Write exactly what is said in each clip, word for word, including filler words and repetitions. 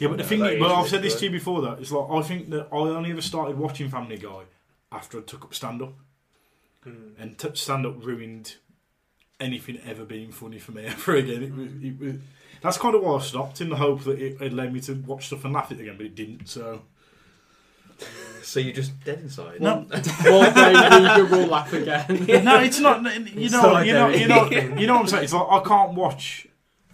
Yeah, but the thing, that, well, I've said this to you before, that it's like I think that I only ever started watching Family Guy after I took up stand up, mm. and t- stand up ruined anything ever being funny for me ever again. It was, it was, that's kind of why I stopped, in the hope that it, it led me to watch stuff and laugh at it again, but it didn't. So. So you're just dead inside. No, well, will laugh again. No, it's not. You know, so you know, you know, you know what I'm saying. It's like I can't watch.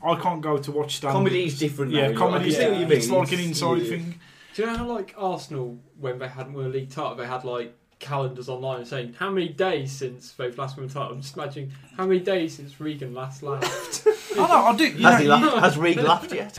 I can't go to watch stand-up. Comedy is different. Yeah, though, comedy. Like, yeah. What you mean. It's like an inside yeah. thing. Do you know how like Arsenal, when they hadn't won a league title, they had like calendars online saying how many days since they've last won a title. I'm just imagining how many days since Regan last laughed. I know. I do. Has he laughed? Has Regan laughed yet?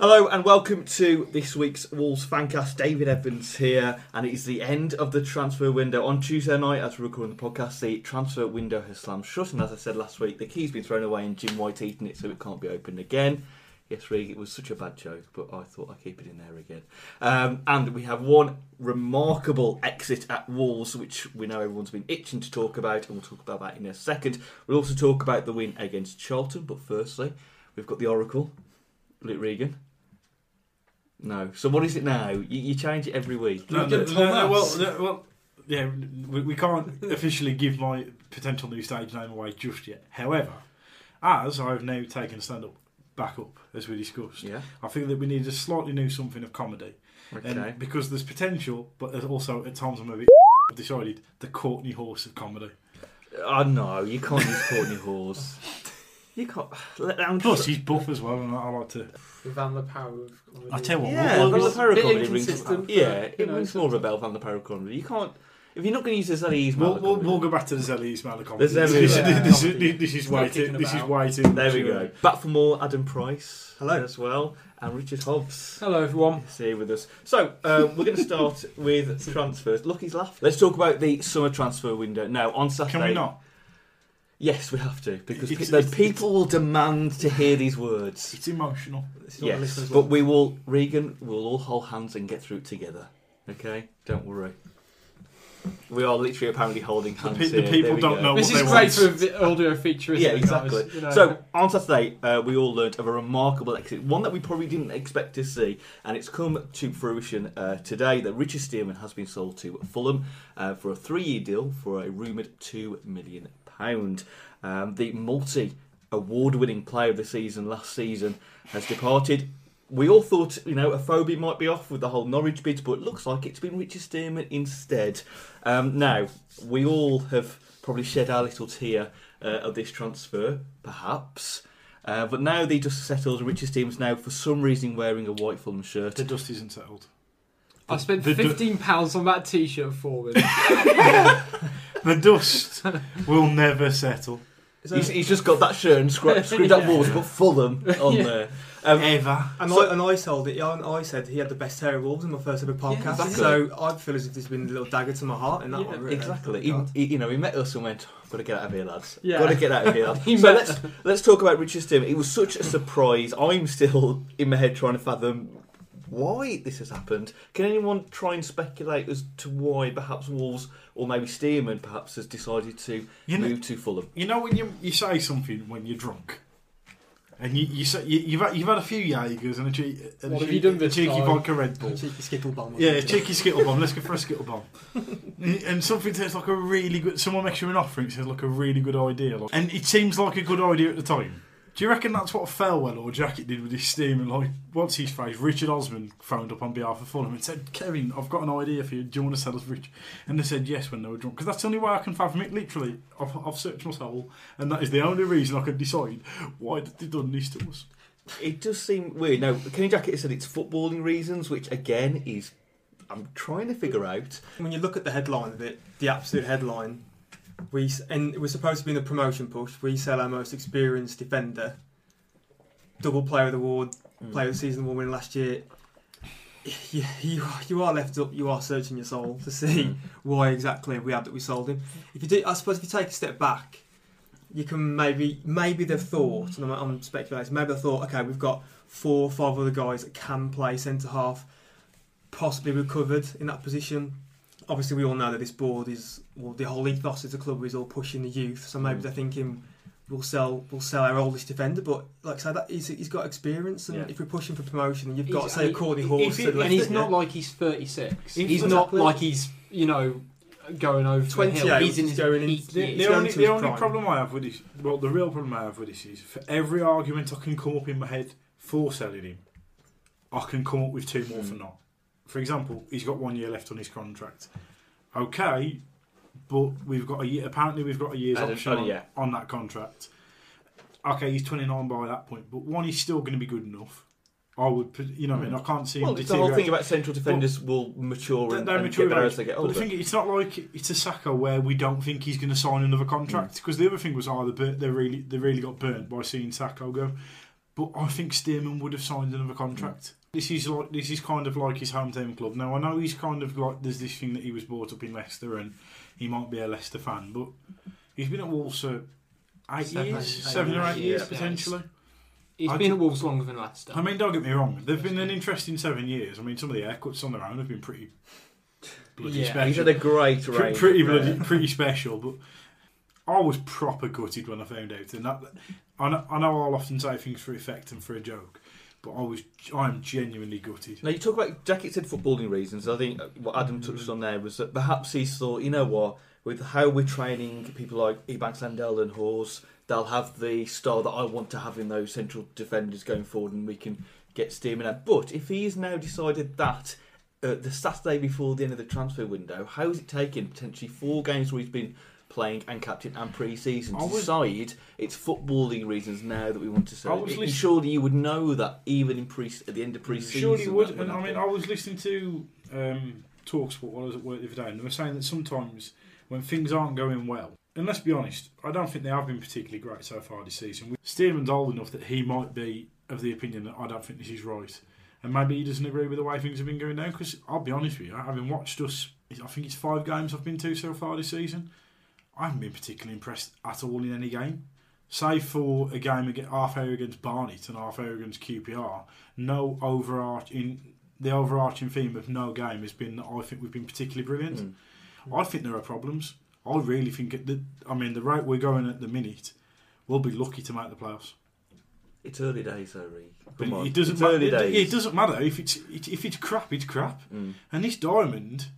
Hello and welcome to this week's Wolves Fancast. David Evans here, and it is the end of the transfer window. On Tuesday night, as we're recording the podcast, the transfer window has slammed shut, and as I said last week, the key's been thrown away and Jim White's eaten it, so it can't be opened again. Yes, Regan, it was such a bad joke, but I thought I'd keep it in there again. Um, and we have one remarkable exit at Wolves, which we know everyone's been itching to talk about, and we'll talk about that in a second. We'll also talk about the win against Charlton, but firstly, we've got the Oracle, Luke Regan. No. So what is it now? You, you change it every week. No, no, no, no, well, no, well, yeah, we, we can't officially give my potential new stage name away just yet. However, as I've now taken stand-up back up, as we discussed, yeah. I think that we need a slightly new something of comedy. Okay. And because there's potential, but there's also, at times I'm a bit decided, the Kortney Hause of comedy. Oh, no, you can't use Kortney Hause. You can't. I'm Plus, just, he's buff as well, and I like to. Van La Parra. I tell you what, yeah, well, Van La Parra comedy rings. Yeah, it rings more of a bell. Van La Parra comedy. You can't. If you're not going to use the Zelly Ismail, we'll, we'll go back to the Zelly Ismail comedy. The Zelly Ismail. Yeah. This, this, this, this is waiting. This is waiting. There we go. Back for more. Adam Price. Hello as well, and Richard Hobbs. Hello everyone. He's here with us. So uh, we're going to start with transfers. Look, he's laughing. Let's talk about the summer transfer window now on Saturday. Can we not? Yes, we have to, because it's, pe- it's, people will demand to hear these words. It's emotional. It's yes, but well. we will, Regan, we'll all hold hands and get through it together. Okay? Don't worry. We are literally apparently holding hands the pe- the here. The people don't go. know this what they want. This is great for the audio feature, isn't yeah, it? Yeah, exactly. You know. So, on Saturday, uh, we all learnt of a remarkable exit, one that we probably didn't expect to see, and it's come to fruition uh, today that Richard Stearman has been sold to Fulham uh, for a three-year deal for a rumoured two million pounds. Um, the multi award winning player of the season last season has departed. We all thought, you know, Afobe might be off with the whole Norwich bids, but it looks like it's been Richard Stearman instead. Um, now, we all have probably shed our little tear uh, of this transfer, perhaps. Uh, but now the dust settles. Richard Stearman's now, for some reason, wearing a white Fulham shirt. The dust isn't settled. I spent fifteen pounds du- on that t shirt for him. The dust will never settle. He's, he's just got that shirt and screwed, screwed up Wolves, but Fulham on yeah. there. Um, Ever. And, so, I, and I sold it, yeah, and I said he had the best hair of Wolves in my first ever podcast. Yeah, exactly. So I feel as if there's been a little dagger to my heart in that yeah, one. Really. Exactly. He, he, you know, he met us and went, I've got to get out of here, lads. Yeah. Got to get out of here, lads. he so let's, let's talk about Richard Stearman. It was such a surprise. I'm still in my head trying to fathom why this has happened. Can anyone try and speculate as to why perhaps Wolves or maybe Stearman perhaps has decided to you know, move to Fulham? You know when you you say something when you're drunk, and you you say you, you've had, you've had a few Jaegers and a, che- and what a, have you done a cheeky time? Vodka Red Bull, a cheeky skittle bomb, yeah, a cheeky skittle bomb. Let's go for a skittle bomb. And something says like a really good. Someone makes you an offer and says like a really good idea, like, and it seems like a good idea at the time. Do you reckon that's what Felwell or Jackett did with his steam? And like, what's his face? Richard Osman phoned up on behalf of Fulham and said, Kevin, I've got an idea for you. Do you want to sell us Rich? And they said yes when they were drunk. Because that's the only way I can fathom it, literally. I've, I've searched my soul, and that is the only reason I can decide why they've done this to us. It does seem weird. Now, Kenny Jackett said it's footballing reasons, which again is, I'm trying to figure out. When you look at the headline of it, the absolute headline, We and it was supposed to be in the promotion push. We sell our most experienced defender, double player of the award, mm. player of the season award winner last year. you, you you are left up. You are searching your soul to see why exactly we had that we sold him. If you do, I suppose, if you take a step back, you can maybe maybe they've thought, and I'm, I'm speculating. Maybe they thought, okay, we've got four or five other guys that can play centre half. Possibly recovered in that position. Obviously, we all know that this board is, well, the whole ethos of the club is all pushing the youth. So maybe mm. they're thinking, we'll sell, we'll sell our oldest defender. But like I said, that he's, he's got experience, and yeah. if we're pushing for promotion, and you've he's, got say a Kortney Hause, it, and he's not like he's thirty-six. He's, he's not exactly. like he's you know going over twenty. He's in his going in, peak the, the only, the only problem I have with this, well, the real problem I have with this is, for every argument I can come up in my head for selling him, I can come up with two more mm. for not. For example, he's got one year left on his contract. Okay, but we've got a year, apparently we've got a year's and option on, yeah. on that contract. Okay, he's twenty-nine by that point, but one, he's still going to be good enough. I would, you know, mm. I mean, I can't see. Well, him the whole thing about central defenders but will mature and, and mature get better as they get older. But the thing, it's not like it's a Sako where we don't think he's going to sign another contract, because mm. the other thing was, oh, they really, they really got burnt by seeing Sako go. But I think Stearman would have signed another contract. Mm. This is like this is kind of like his hometown club. Now I know he's kind of like there's this thing that he was brought up in Leicester and he might be a Leicester fan, but he's been at Wolves for eight seven, years, eight, seven eight, or eight years, years potentially. He's I been do, at Wolves longer than Leicester. I mean, don't get me wrong, they've been an interesting seven years. I mean, some of the haircuts on their own have been pretty bloody yeah, special. He's had a great range, pretty bloody, pretty special, but. I was proper gutted when I found out, and that, I know I'll often say things for effect and for a joke, but I was I am genuinely gutted. Now you talk about Jackett said footballing reasons. I think what Adam touched on there was that perhaps he thought, you know what, with how we're training people like Ebanks-Landell and Hause, they'll have the star that I want to have in those central defenders going forward, and we can get Stearman out. But if he has now decided that. Uh, the Saturday before the end of the transfer window, how is it taking potentially four games where he's been playing and captain and pre-season to decide it's footballing reasons now that we want to sell him? Surely you would know that even in pre at the end of pre-season. Surely would. And I mean, I was listening to um, TalkSport while I was at work the other day, and they were saying that sometimes when things aren't going well, and let's be honest, I don't think they have been particularly great so far this season. Stearman's old enough that he might be of the opinion that I don't think this is right. And maybe he doesn't agree with the way things have been going now, because I'll be honest with you, having watched us, I think it's five games I've been to so far this season, I haven't been particularly impressed at all in any game. Save for a game against, half hour against Barnet and half hour against Q P R, no overarching, the overarching theme of no game has been that I think we've been particularly brilliant. Mm. I think there are problems. I really think, that, I mean, the rate we're going at the minute, we'll be lucky to make the playoffs. It's early days, though, Reed. Come but on. It doesn't it's ma- early days. It doesn't matter if it's it, if it's crap. It's crap, mm. and this Diamond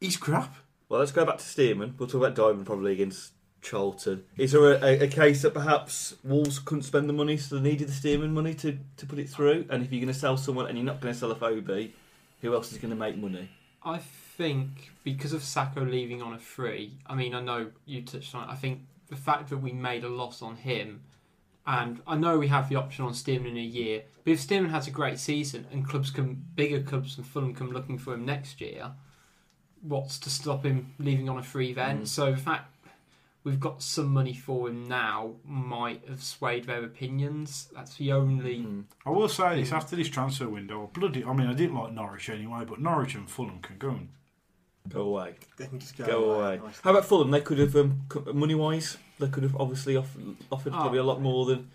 is crap. Well, let's go back to Stearman. We'll talk about Diamond probably against Charlton. Is there a, a, a case that perhaps Wolves couldn't spend the money, so they needed the Stearman money to, to put it through? And if you're going to sell someone and you're not going to sell Afobe, who else is going to make money? I think because of Sako leaving on a free. I mean, I know you touched on it. I think the fact that we made a loss on him. And I know we have the option on Stearman in a year, but if Stearman has a great season and clubs come, bigger clubs than Fulham come looking for him next year, what's to stop him leaving on a free then? Mm. So the fact we've got some money for him now might have swayed their opinions. That's the only. Mm. I will say this: after this transfer window, bloody. I mean, I didn't like Norwich anyway, but Norwich and Fulham can go and go away. They can just go, go away. away. How about Fulham? They could have um, money wise. They could have obviously offered, offered oh, probably a lot more than.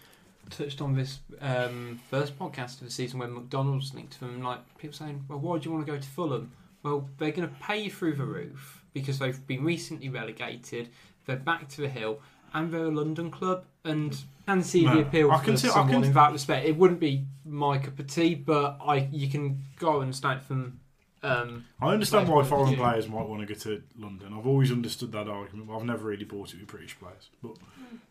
Touched on this um, first podcast of the season when McDonald's linked to them. Like people saying, "Well, why do you want to go to Fulham?" Well, they're going to pay you through the roof because they've been recently relegated. They're back to the hill, and they're a London club, and can see no, the appeal I for can someone see, I can... in that respect. It wouldn't be my cup of tea, but I you can go and stand from. Um, I understand why foreign players might want to go to London. I've always understood that argument, but I've never really bought it with British players. But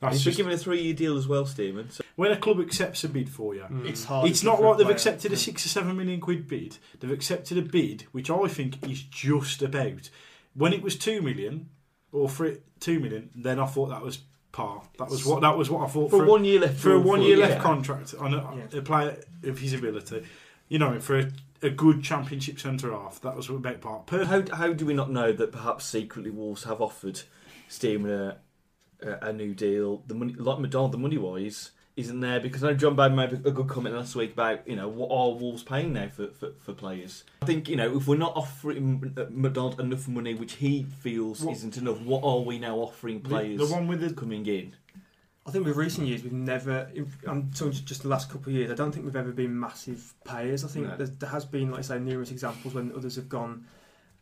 that's just given a three-year deal as well, Stearman. So. When a club accepts a bid for you, mm. it's hard. It's not like they've accepted a six or seven million quid bid. They've accepted a bid which I think is just about. When it was two million or for two million, then I thought that was par. That was what that was what I thought for, for a one year left for a one year left yeah. contract on a, yeah. a player of his ability. You know, for a. A good championship centre half. That was about part. Per- how how do we not know that perhaps secretly Wolves have offered Stearman a, a, a new deal? The money, like McDonald, the money wise, isn't there? Because I know John Baird made a good comment last week about, you know, what are Wolves paying now for, for, for players? I think, you know, if we're not offering McDonald enough money, which he feels what? isn't enough, what are we now offering players the, the one with the... coming in? I think with recent years, we've never... I'm talking just the last couple of years, I don't think we've ever been massive payers. I think no. there, there has been, like I say, numerous examples when others have gone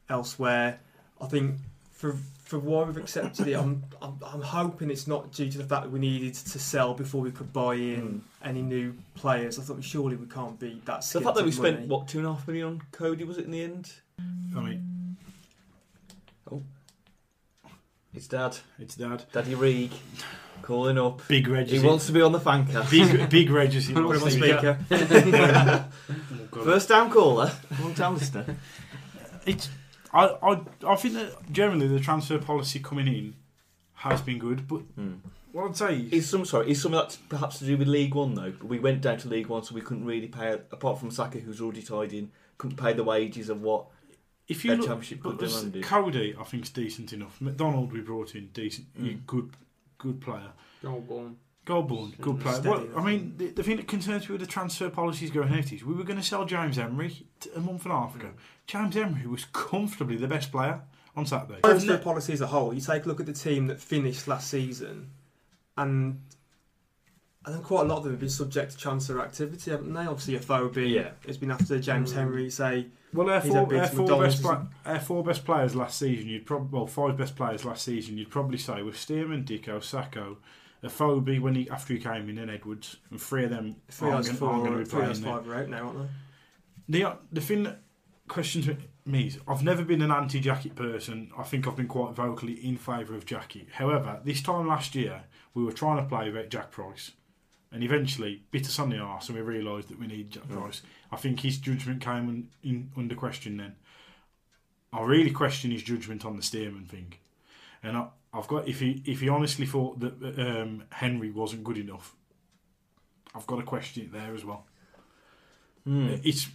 elsewhere. I think for... For why we've accepted it, I'm, I'm I'm hoping it's not due to the fact that we needed to sell before we could buy in mm. any new players. I thought surely we can't be that. The fact that we spent money. what two and a half million on Coady, was it in the end? I mean, oh, it's Dad. It's Dad. Daddy Reeg calling up. Big Reg. He wants to be on the fan cast. Big Big Reg is on speaker. First time caller, long time listener. It's. I, I I think that generally the transfer policy coming in has been good, but mm. what I'd say is... It's some, sorry, is some of that perhaps to do with League One, though? We went down to League One, so we couldn't really pay, apart from Sako, who's already tied in, couldn't pay the wages of what the Championship could demand. Coady, I think, is decent enough. McDonald, we brought in, decent, mm. good good player. Goldborn. Goldborn, good player. Well, I mean, the, the thing that concerns me with the transfer policies going out is we were going to sell James Henry a month and a half ago. James Henry was comfortably the best player on Saturday. Transfer policy as a whole, you take a look at the team that finished last season, and I think quite a lot of them have been subject to transfer activity, haven't they? Obviously, Afobe yeah. has been after James mm. Henry, say... Well, air four, air four, best pla- air four best players last season, you'd probably... Well, five best players last season, you'd probably say were Stearman, Dicko, Sako... Afobe when he after he came in and Edwards, and three of them three aren't going to be playing. Five are out now, aren't they? The the thing that questions me is I've never been an anti-Jackett person. I think I've been quite vocally in favour of Jackett. However, this time last year we were trying to play about Jack Price, and eventually bit us on the arse, and we realised that we need Jack mm. Price. I think his judgment came in, in, under question then. I really question his judgment on the Stearman thing, and I. I've got if he if he honestly thought that um, Henry wasn't good enough, I've got to question it there as well. Mm. It's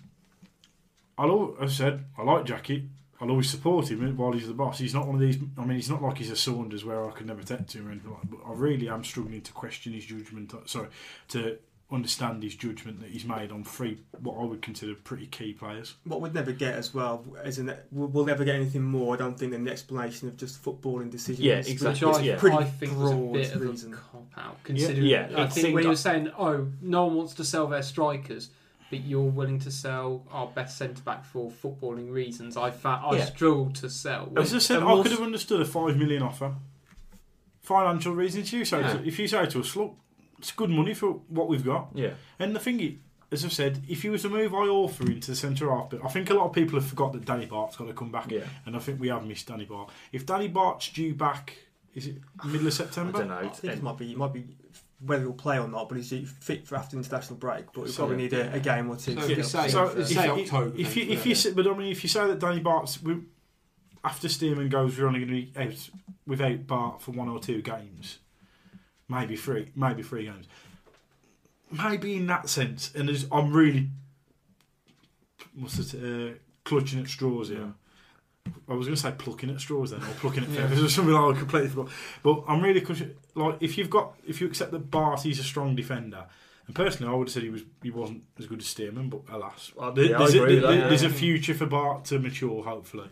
I'll I've said I like Jackett. I'll always support him while he's the boss. He's not one of these. I mean, he's not like he's a Saunders where I could never protect him or anything like that. But I really am struggling to question his judgment. Sorry, to understand his judgment that he's made on three what I would consider pretty key players. What we'd never get as well is an, we'll never get anything more, I don't think, than the explanation of just footballing decisions. Yeah, exactly. Which I, yeah. Pretty I think broad was a bit reason. of a cop-out, considering yeah, yeah, I think when you were saying, oh, no one wants to sell their strikers, but you're willing to sell our best centre-back for footballing reasons, I fa- I yeah. struggled to sell. As I said, I could have understood a five million offer. Financial reasons, you say yeah. to, if you say to us, look, it's good money for what we've got. Yeah. And the thing is, as I've said, if you were to move Iorfa into the centre half, I think a lot of people have forgot that Danny Bart's got to come back. Yeah. And I think we have missed Danny Bart. If Danny Bart's due back, is it middle of September? I don't know. I think it might be, it might be whether he'll play or not, but he's fit for after international break. But we've so, probably need a, a game or two. So, yeah. so, so if, say October. If you, if you, yeah. but I mean, if you say that Danny Bart's we, after Stearman goes, we're only going to be out without Bart for one or two games. Maybe three, maybe three games. Maybe in that sense, and as I'm really what's it, uh, clutching at straws here. I was going to say plucking at straws then, or plucking at feathers, yeah. or something like I completely forgot. But I'm really clutching, like if you've got, if you accept that Bart is a strong defender, and personally I would have said he was, he wasn't as good as Stearman, but alas, well, there, yeah, there's, a, there, that, there's yeah. a future for Bart to mature, hopefully.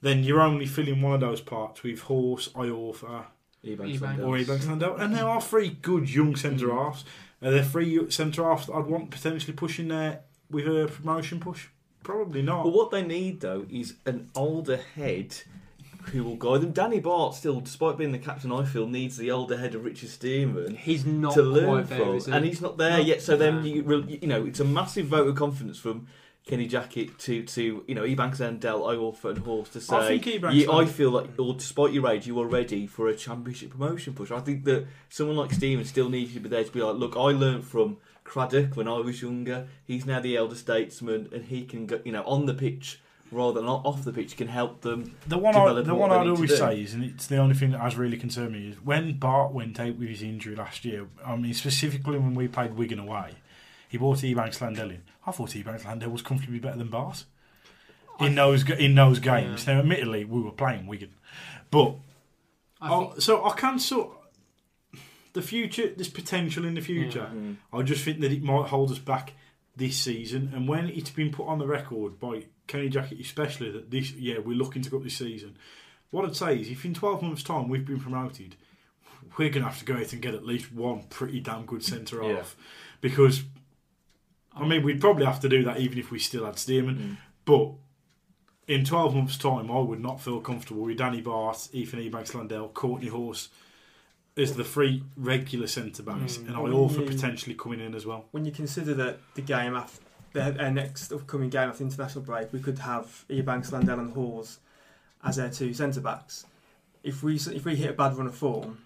Then you're only filling one of those parts with Horse, Iorfa. Ebanks-Landell. Or Ebanks-Landell. And there are three good young centre-halves. Mm. Uh, there are three centre-halves that I'd want potentially pushing there with a promotion push. Probably not. But what they need, though, is an older head who will guide them. Danny Bart, still, despite being the captain, I feel, needs the older head of Richard Stearman. He's not to learn quite there, from. Is he? And he's not there not yet. So then, you, you know, it's a massive vote of confidence from Kenny Jackett to, to you know, Ebanks-Landell, Iorfa and Horse to say, I, think Ebanks- you, I feel like, or despite your age, you are ready for a Championship promotion push. I think that someone like Stearman still needs to be there to be like, look, I learnt from Craddock when I was younger. He's now the elder statesman, and he can go, you know, on the pitch rather than off the pitch, can help them. The one, I, the one I'd always say is, and it's the only thing that has really concerned me, is when Bart went out with his injury last year. I mean, specifically when we played Wigan away. He bought Ebanks-Landell in. I thought Ebanks-Landell was comfortably better than Bart in those in those games. Yeah. Now, admittedly, we were playing Wigan, but I I, so I can sort. the future, there's potential in the future. Mm-hmm. I just think that it might hold us back this season. And when it's been put on the record by Kenny Jackett especially that this, yeah, we're looking to go up this season, what I'd say is if in twelve months' time we've been promoted, we're going to have to go out and get at least one pretty damn good centre yeah. half. Because, I mean, we'd probably have to do that even if we still had Stearman. Mm. But in twelve months' time, I would not feel comfortable with Danny Bart, Ethan Ebanks-Landell, Kortney Hause as the three regular centre-backs. Mm. And Iorfa potentially coming in as well. When you consider that the game after our next upcoming game after international break, we could have Ebanks-Landell and Hause as our two centre-backs. If we if we hit a bad run of form,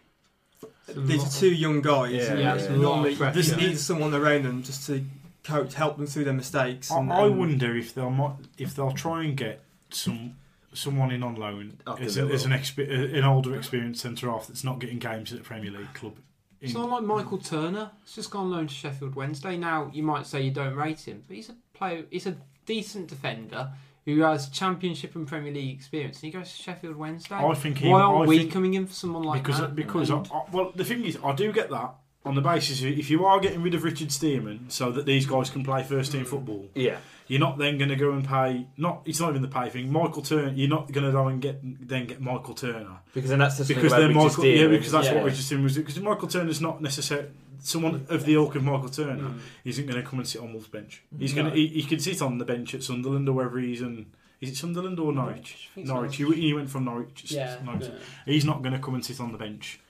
these are two young guys. Yeah, yeah, yeah. Normally, this needs someone around them just to coach, help them through their mistakes. I, and, I and wonder if they'll might, if they'll try and get some someone in on loan as, a, as an expe- an older, experienced centre half that's not getting games at the Premier League club. It's not like Michael Turner. He's just gone on loan to Sheffield Wednesday. Now you might say you don't rate him, but he's a player. He's a decent defender who has Championship and Premier League experience, and he goes to Sheffield Wednesday. I think he, why aren't I we think, coming in for someone like because, that? Because, I, I, well, the thing is, I do get that on the basis of if you are getting rid of Richard Stearman so that these guys can play first team football, yeah, you're not then going to go and pay. Not it's not even the pay thing. Michael Turner, you're not going to go and get then get Michael Turner because then that's the because they're Michael, yeah, because that's yeah. what Richard Stearman was doing. Because Michael Turner's not necessarily someone of the ilk of Michael Turner mm. isn't going to come and sit on Wolves' bench. He's no. going to, he, he can sit on the bench at Sunderland or wherever he's in. Is it Sunderland or Norwich? Norwich. Norwich. Norwich. He, he went from Norwich. Yeah. Norwich. Yeah. He's not going to come and sit on the bench.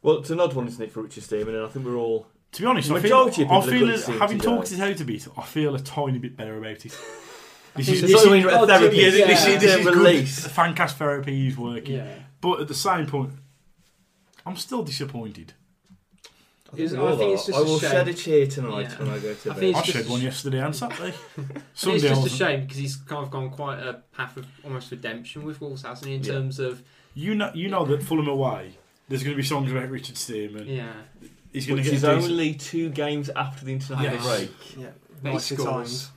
Well, it's an odd one, isn't it, for Richard Stearman? And I think we're all. To be honest, I feel, I feel as, having talked it out a bit, I feel a tiny bit better about it. This is this is release. Fancast therapy is working, yeah. But at the same point, I'm still disappointed. I think, I think it's just I will a shame. shed a tear tonight yeah. when I go to bed. I, I shed one sh- yesterday and Saturday. It's just a shame because he's kind of gone quite a path of almost redemption with Wolves, hasn't he? In yeah. terms of you know, you know that Fulham away, there's going to be songs about Richard Stearman. Yeah, he's going Which to get is only two games after the international yes. break. Yeah, he scores.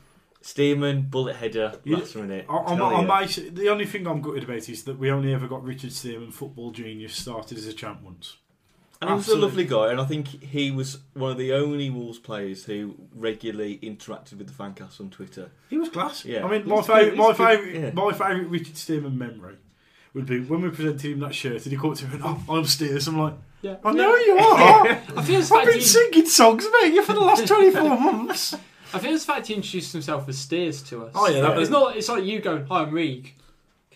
Stearman bullet header last yeah. minute. I, I'm, I'm, I'm actually, the only thing I'm gutted about is that we only ever got Richard Stearman, football genius, started as a champ once. And he was a lovely guy, and I think he was one of the only Wolves players who regularly interacted with the fancast on Twitter. He was class. Yeah. I mean, my favourite, my favourite, yeah. my favourite Richard Stearman memory would be when we presented him that shirt, and he caught him and oh, I'm upstairs. I'm like, yeah. I know yeah. you are. I feel I've been you... singing songs about you for the last twenty-four months. I think it's the fact he introduced himself as Steers to us. Oh yeah, that yeah. it's not. It's like you going, hi, I'm Reeg.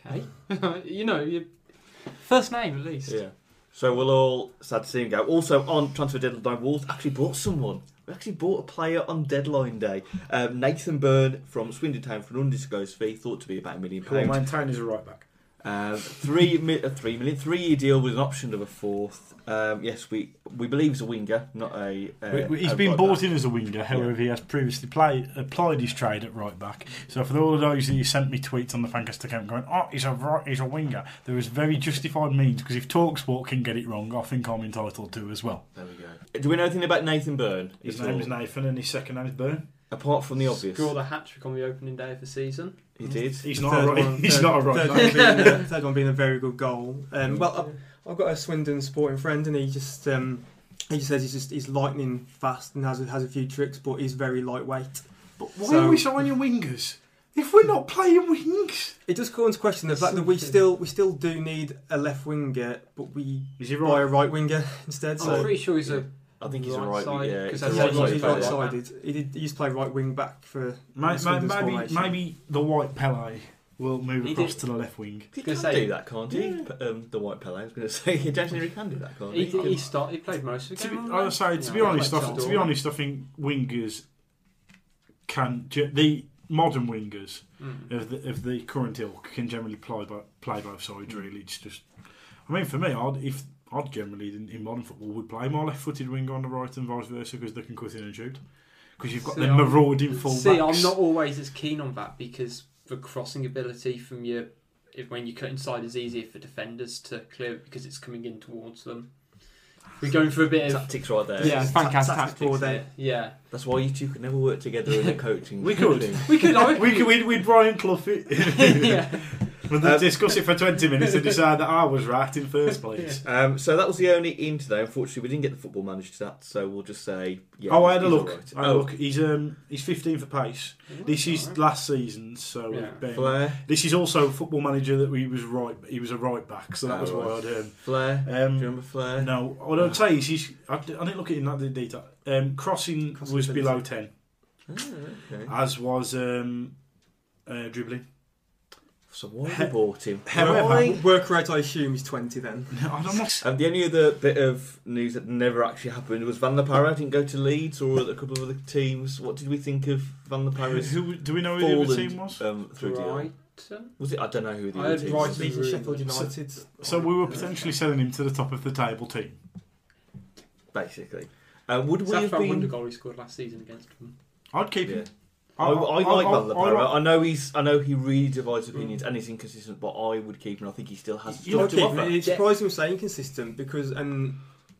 Okay, you know your first name at least. Yeah. So we'll all sad to see him go. Also on transfer deadline, Wolves actually bought someone. We actually bought a player on deadline day. Um, Nathan Byrne from Swindon Town for an undisclosed fee, thought to be about a million pounds. Well, Town is a right back. Um, three, mi- a three million, three-year deal with an option of a fourth. Um, yes, we we believe he's a winger, not a. Uh, He's a been right bought back. in as a winger. However, yeah. he has previously played applied his trade at right back. So for all of those who sent me tweets on the Fancast account going, "Oh, he's a right, he's a winger," there is very justified means because if TalkSport can get it wrong, I think I'm entitled to as well. There we go. Do we know anything about Nathan Byrne? His, his name is Nathan, and his second name is Byrne. Apart from the obvious, scored a hat trick on the opening day of the season. He did. He's not a right. He's not a right. Third, third one being a very good goal. Um, well, I've, I've got a Swindon sporting friend, and he just um, he just says he's just he's lightning fast and has has a few tricks, but he's very lightweight. But why so, are we signing wingers if we're not playing wings? It does call into question the fact that we still we still do need a left winger, but we Is he right? buy a right winger instead. I'm so, pretty sure he's yeah. a. I think he's right a right. Yeah, because he's right-sided. Right right he, he used to play right wing back for. Maybe maybe, maybe the white Pelé will move he across did. to the left wing. He can say, do that, can't he? Yeah. Um, the white Pelé. I was going to say he definitely can do that, can't he? He, did, he, start, he played most of the game. To be, I was saying, to yeah, be honest, I, to be honest, I think wingers can the modern wingers mm. of, the, of the current ilk can generally play by, play both sides. Mm. Really, it's just. I mean, for me, I'd if. I generally in, in modern football would play more left-footed winger on the right and vice versa because they can cut in and shoot. Because you've got see, them marauding full-backs. See, I'm not always as keen on that because the crossing ability from your if, when you cut inside is easier for defenders to clear it because it's coming in towards them. We're going for a bit tactics of... Tactics right there. Yeah, fantastic Ta- tactics there. Yeah. That's why you two could never work together in a coaching. We could. We could. We could. We'd Brian Clough it. Yeah. We'll um, discuss it for twenty minutes and decide that I was right in first place. Yeah. Um, so that was the only in today. Unfortunately, we didn't get the football manager stats, so we'll just say... Yeah, oh, I had a look. Right. I had oh. a look. He's um, he's fifteenth for pace. Oh, this is right. last season, so... Yeah. Ben, Flair. This is also a football manager that he was right He was a right back, so that oh, was why I'd... Um, Flair? Um, Do you remember Flair? No. What I'd say is he's... I didn't look at him in that detail. Um, crossing, crossing was below ten. Oh, okay. As was um, uh, dribbling. So why he- bought him? However, work rate I assume is twenty then. No, I'm not. And the only other bit of news that never actually happened was Van La Parra didn't go to Leeds or a couple of other teams. What did we think of Van La Parra's? Who do we know who the other team was? Um, Brighton. Was it? I don't know who the I other team was. Brighton, Sheffield United. So, so we were potentially selling him to the top of the table team. Basically, uh, would we have been? Wonder goal he scored last season against them. I'd keep yeah. him. I, I, I, I like Van La Parra. I know he's. I know he really divides opinions mm. and he's inconsistent. But I would keep him. I think he still has. He, to keep him. It's surprising yeah. to say inconsistent because and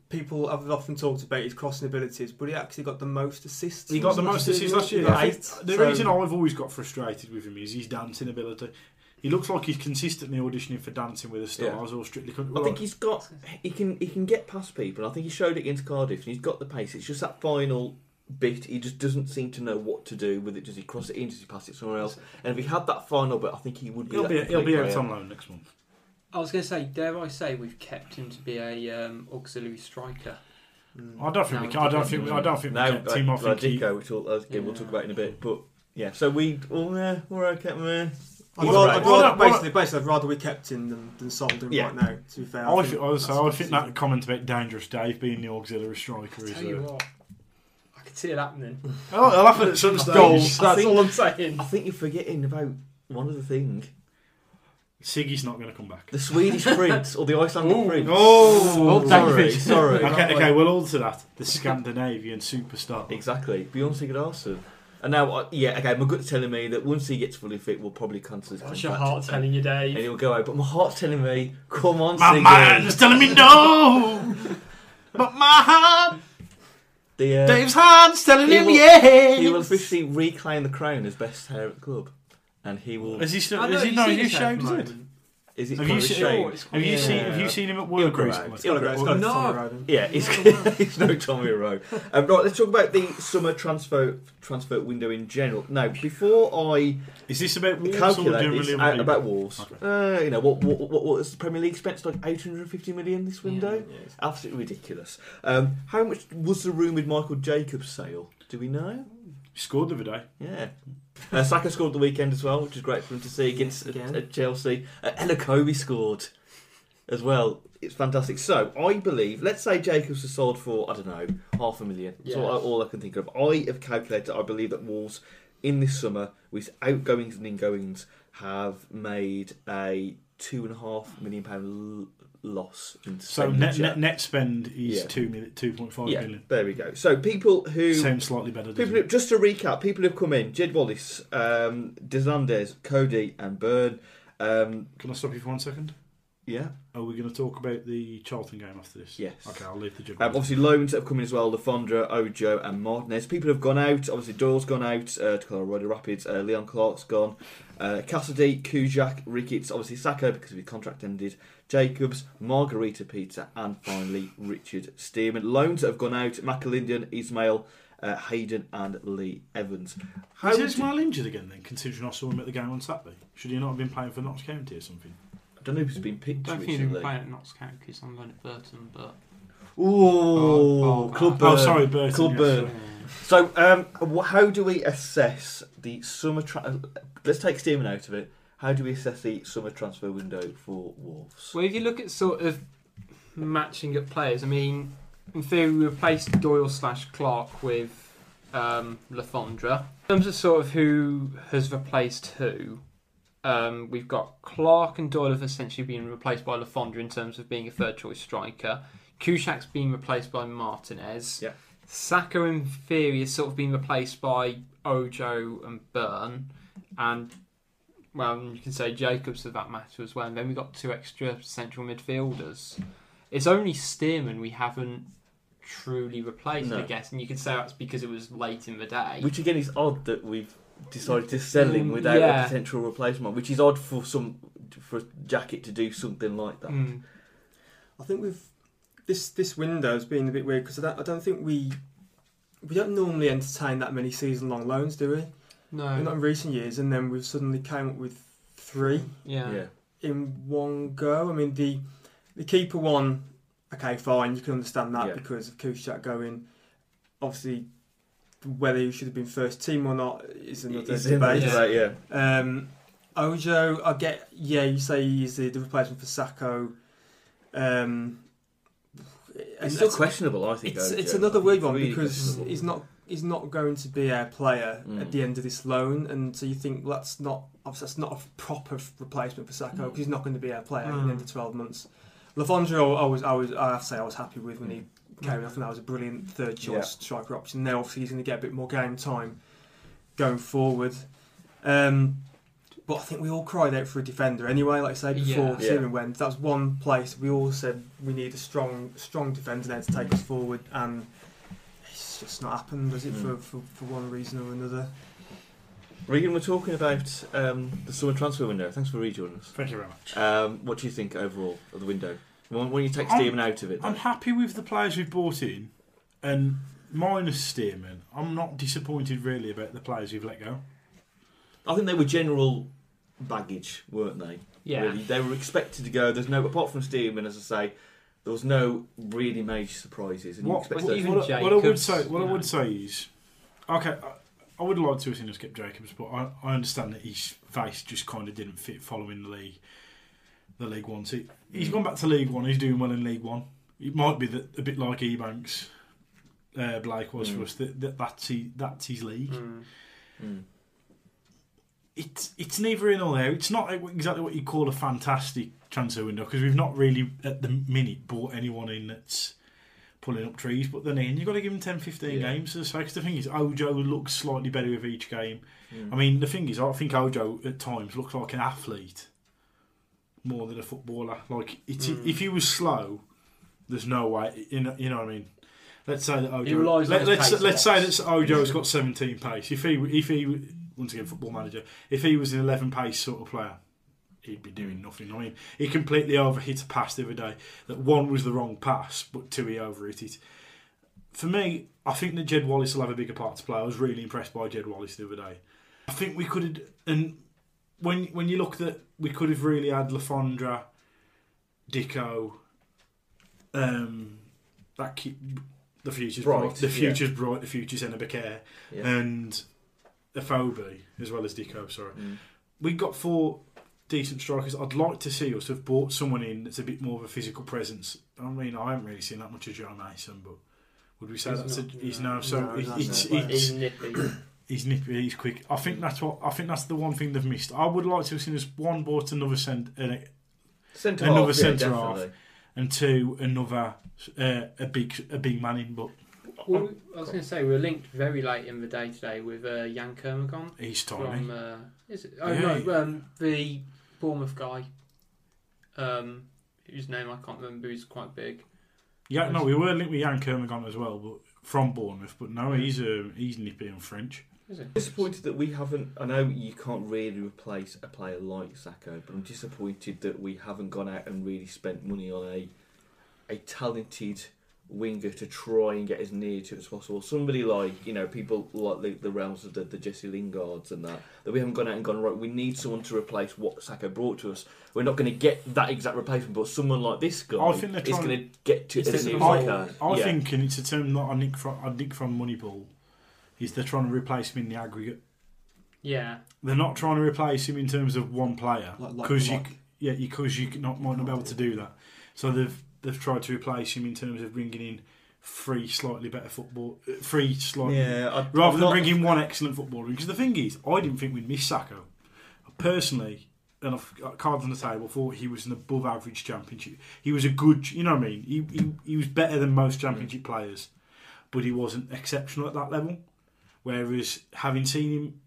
people have often talked about his crossing abilities, but he actually got the most assists. He got the most assists last year. Yeah. Eight. The so, reason I've always got frustrated with him is his dancing ability. He looks like he's consistently auditioning for Dancing with the Stars yeah. or Strictly Come. I think he's got. He can. He can get past people. I think he showed it against Cardiff. And he's got the pace. It's just that final. Bit he just doesn't seem to know what to do with it. Does he cross it in? Does he pass it somewhere else? And if he had that final bit, I think he would be. He'll be, he'll be out on loan next month. I was going to say, dare I say, we've kept him to be a um, auxiliary striker. Mm. I don't think. No, we can, I don't think. We, I don't think. No, we kept him off like Dicko, which we'll, yeah, we'll talk about in a bit. But yeah, so we all yeah, we're okay. We're, I'd well, right. I'd rather, well, basically, basically, I'd rather we kept him than, than sold him yeah. right now. To be fair, I, I think, also, I think that comment about Dangerous Dave being the auxiliary striker is. Tell you what. I could see it happening. Oh, I'll happen at some stage. Goals, that's think, all I'm saying. I think you're forgetting about one other thing. Siggy's not going to come back. The Swedish prince or the Icelandic Ooh. prince. Oh, oh sorry, sorry. Okay, okay, we'll alter that. The Scandinavian superstar. Exactly. Beyond Sigurdarsson. And now, uh, yeah, okay, my gut's telling me that once he gets fully fit, we'll probably cancel his contract. What's your heart telling you, Dave? And he'll go out. But my heart's telling me, come on, Siggy. My mind's telling me no. But my heart... The, uh, Dave's hands telling him yes. He will officially reclaim the crown as best hair at the club, and he will. Is he still? Is he no? He's shaved, is it? Is it? Have you seen? Have you seen? Have you seen him at work recently? No. Yeah, he's he's no Tommy Rowe. Um, right, let's talk about the summer transfer transfer window in general. Now, before I is this about Wolves or generally about Wolves? Okay. Uh, you know what? What what, what was the Premier League spent? Like eight hundred and fifty million this window. Yeah, yeah, absolutely ridiculous. Um, how much was the rumoured Michael Jacobs sale? Do we know? He scored the other day. Yeah. Uh, Sako scored the weekend as well, which is great for him to see against yeah. uh, Chelsea. Uh, Afobe scored as well. It's fantastic. So I believe, let's say Jacobs was sold for, I don't know, half a million. That's yes. all, all I can think of. I have calculated, I believe that Wolves in this summer, with outgoings and ingoings, have made a two and a half million pound l- loss. In so net, net net spend is yeah. two million, two point five yeah, million. There we go. So people who sounds slightly better. People who, just to recap, people who've come in: Jed Wallace, um, Deslandes, Coady, and Burton. Um, Can I stop you for one second? Yeah. Are we going to talk about the Charlton game after this? Yes. Okay, I'll leave the judgment. Um, obviously, loans that have come in as well: Le Fondre, Ojo, and Martinez. People have gone out. Obviously, Doyle's gone out uh, to Colorado Rapids. Uh, Leon Clark's gone. Uh, Cassidy, Kuszczak, Ricketts. Obviously, Sako because his contract ended. Jacobs, Margarita Peter, and finally Richard Stearman. Loans that have gone out: McAlinden, Ismail, uh, Hayden, and Lee Evans. How is Ismail injured again then? Considering I saw him at the game on Saturday, should he not have been playing for Notts County or something? I don't know if he's been picked. I don't recently. think he's been playing at Notts County. He's on loan at Burton, but Ooh, oh, oh, Club Burn. Oh, sorry, Burton. Club yes, Burn. Sorry. So, um, how do we assess the summer? Tra- Let's take Stearman out of it. How do we assess the summer transfer window for Wolves? Well, if you look at sort of matching up players, I mean, in theory, we replaced Doyle slash Clark with um, Le Fondre. In terms of sort of who has replaced who, um, we've got Clark and Doyle have essentially been replaced by Le Fondre in terms of being a third-choice striker. Kuszak's been replaced by Martinez. Yeah. Sako, in theory, has sort of been replaced by Ojo and Burn. And... well, you can say Jacobs for that matter as well. And then we've got two extra central midfielders. It's only Stearman we haven't truly replaced, no. I guess. And you can say that's because it was late in the day. Which, again, is odd that we've decided to sell him without yeah. a potential replacement, which is odd for some for Jackett to do something like that. Mm. I think we've this this window has been a bit weird because I don't, I don't think we we don't normally entertain that many season long loans, do we? No, not in recent years. And then we've suddenly came up with three, yeah, yeah. in one go. I mean, the the keeper one, okay, fine, you can understand that yeah. because of Kuszczak going. Obviously, whether he should have been first team or not is another it's debate. Yeah. yeah. Um, Ojo, I get. Yeah, you say he's the, the replacement for Sako. Um, it's still questionable, I think. It's, Ojo. it's another weird one really because he's not he's not going to be our player mm. at the end of this loan, and so you think well, that's not obviously that's not a proper replacement for Sako because mm. he's not going to be our player mm. at the end of twelve months. Le Fondre, I was I was I have to say I was happy with when he. Carrying off, and that was a brilliant third choice yeah. striker option. Now, obviously, he's going to get a bit more game time going forward. Um, but I think we all cried out for a defender anyway. Like I say before, yeah. yeah. when that's one place we all said we need a strong, strong defender now to take us forward, and it's just not happened, has it? Mm. For, for for one reason or another. Regan, we're talking about um, the summer transfer window. Thanks for rejoining us. Thank you very much. Um, what do you think overall of the window? When you take Stearman out of it, then. I'm happy with the players we've brought in, and minus Stearman, I'm not disappointed really about the players we've let go. I think they were general baggage, weren't they? Yeah. Really, they were expected to go. There's no, apart from Stearman, as I say, there was no really major surprises. And what, you what, even what, Jacobs, what I would say, what I know. would say is, okay, I, I would like to have seen us get Jacobs, but I, I understand that his face just kind of didn't fit following the league. The League One, so he's gone back to League One. He's doing well in League One. It might be that a bit like Ebanks, uh, Blake was mm. for us. That, that that's his, that's his league. Mm. Mm. It's it's neither in nor there. It's not exactly what you call a fantastic transfer window because we've not really at the minute bought anyone in that's pulling up trees. But then again, you've got to give him ten, fifteen yeah. games. So the thing is, Ojo looks slightly better with each game. Mm. I mean, the thing is, I think Ojo at times looks like an athlete. More than a footballer, like it, mm. if he was slow, there's no way. You know, you know what I mean. Let's say that Ojo. Let, let's let's say that Ojo's got seventeen pace. If he if he once again Football Manager, if he was an eleven pace sort of player, he'd be doing nothing. I mean, he completely overhit a pass the other day. That one was the wrong pass, but two he overhit it. For me, I think that Jed Wallace will have a bigger part to play. I was really impressed by Jed Wallace the other day. I think we could have and. When when you look at, we could have really had Le Fondre, Dicko, um, that keep the future's bright, bright the future's yeah. bright, the future's Enabacare, yeah. and Afobe as well as Dicko. Sorry, mm. we got four decent strikers. I'd like to see us have brought someone in that's a bit more of a physical presence. I mean, I haven't really seen that much of Joe Mason, but would we say he's that's not, a, he's no? no so no, it's no, it's. it's He's nippy. He's quick. I think that's what. I think that's the one thing they've missed. I would like to have seen us one bought another send, uh, centre another half, centre yeah, half, and two another uh, a big a big man in. But well, I, I was going to say we were linked very late in the day today with uh, Jan Kermagon. He's tiny. Uh, is it? Oh yeah. no, um, the Bournemouth guy, um, whose name I can't remember. He's quite big. Yeah, no, we were linked with Jan Kermagon as well, but from Bournemouth. But no, yeah. he's uh, he's nippy and French. I'm disappointed that we haven't. I know you can't really replace a player like Sako, but I'm disappointed that we haven't gone out and really spent money on a a talented winger to try and get as near to it as possible. Somebody like, you know, people like the, the realms of the, the Jesse Lingards and that, that we haven't gone out and gone, right, we need someone to replace what Sako brought to us. We're not going to get that exact replacement, but someone like this guy is going to get to as near as I can. I yeah. think, and it's a term that I nick from, I nick from Moneyball, is they're trying to replace him in the aggregate. Yeah. They're not trying to replace him in terms of one player. Because like, like, you, like, yeah, because you not, might not be able to do that. So they've they've tried to replace him in terms of bringing in three slightly better football, three slightly, yeah, I, rather I'm than not, bringing one excellent footballer. Because the thing is, I didn't think we'd miss Sako. Personally, and I've cards on the table, thought he was an above average championship. He was a good, you know what I mean? He he, he was better than most championship yeah. players, but he wasn't exceptional at that level. Whereas, having seen him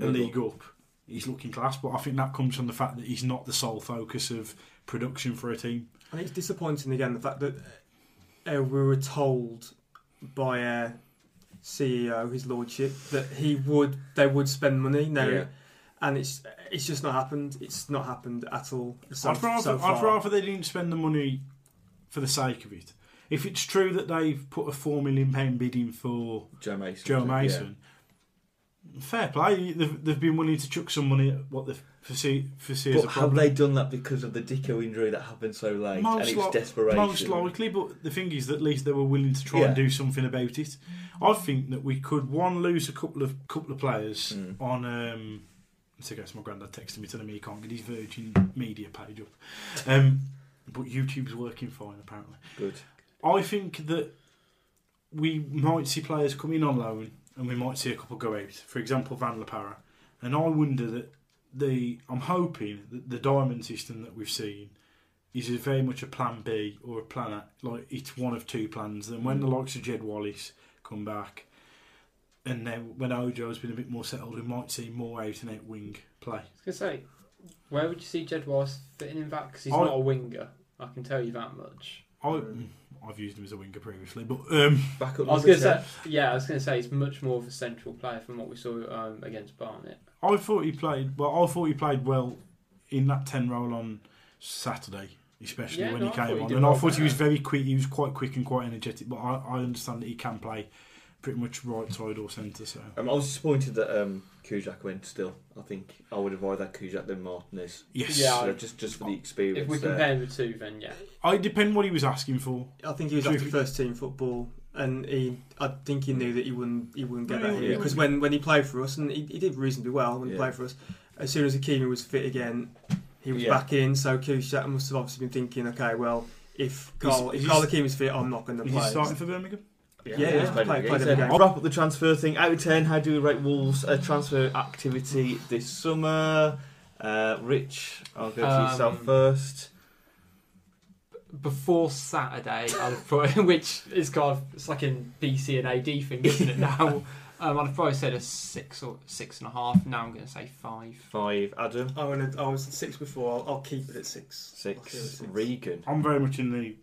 a league up, he's looking class. But I think that comes from the fact that he's not the sole focus of production for a team. And it's disappointing, again, the fact that uh, we were told by our C E O, his lordship, that he would, they would spend money. Now, yeah. and it's it's just not happened. It's not happened at all. So, I'd rather so I'd rather they didn't spend the money for the sake of it. If it's true that they've put a four million pound bid in for Joe Mason, Joe Mason yeah. fair play. They've, they've been willing to chuck some money at what they've foresee foresee as a problem. But have they done that because of the Dicko injury that happened so late most and it's li- desperation? Most likely. But the thing is that at least they were willing to try yeah. and do something about it. I think that we could one lose a couple of couple of players mm. on. Um, let's go. So my granddad texted me telling me he can't get his Virgin Media page up. Um, but YouTube's working fine apparently. Good. I think that we might see players come in on loan and we might see a couple go out. For example, Van La Parra. And I wonder that the... I'm hoping that the diamond system that we've seen is very much a plan B or a plan A. Like, it's one of two plans. And when the likes of Jed Wallace come back and then when Ojo's been a bit more settled, we might see more out-and-out wing play. I was going to say, where would you see Jed Wallace fitting in that? Because he's I, not a winger. I can tell you that much. I... I've used him as a winger previously, but um, back up. I was going to say, yeah, I was going to say he's much more of a central player from what we saw um, against Barnet. I thought he played well. I thought he played well in that ten role on Saturday, especially yeah, when no, he came he on. And well I thought he was very quick. He was quite quick and quite energetic. But I, I understand that he can play pretty much right side or centre. So um, I was disappointed that um, Kuszczak went. Still, I think I would have rather Kuszczak than Martinez. Yes, yeah, so just just for the experience. If we compare the two, then yeah. I depend what he was asking for. I think he was so after first team football, and he I think he knew that he wouldn't he wouldn't get yeah, that here because yeah. when, when he played for us and he, he did reasonably well when yeah. he played for us. As soon as Hakimi was fit again, he was yeah. back in. So Kuszczak must have obviously been thinking, okay, well, if Carl is, if Carl Hakimi's fit, I'm not going to play. Is he starting for Birmingham? Yeah, yeah, yeah. Played, played, played so I'll wrap up the transfer thing. Out of ten, how do we rate Wolves' uh, transfer activity this summer? Uh, Rich, I'll go to um, yourself first. Before Saturday, I'll probably, which is kind of it's like in B C and A D thing, isn't it? Now, um, I'd probably said a six or six and a half. Now I'm going to say five. Five, Adam. I, wanna, I was six before. I'll, I'll keep it at six. Six. six. Regan. I'm very much in the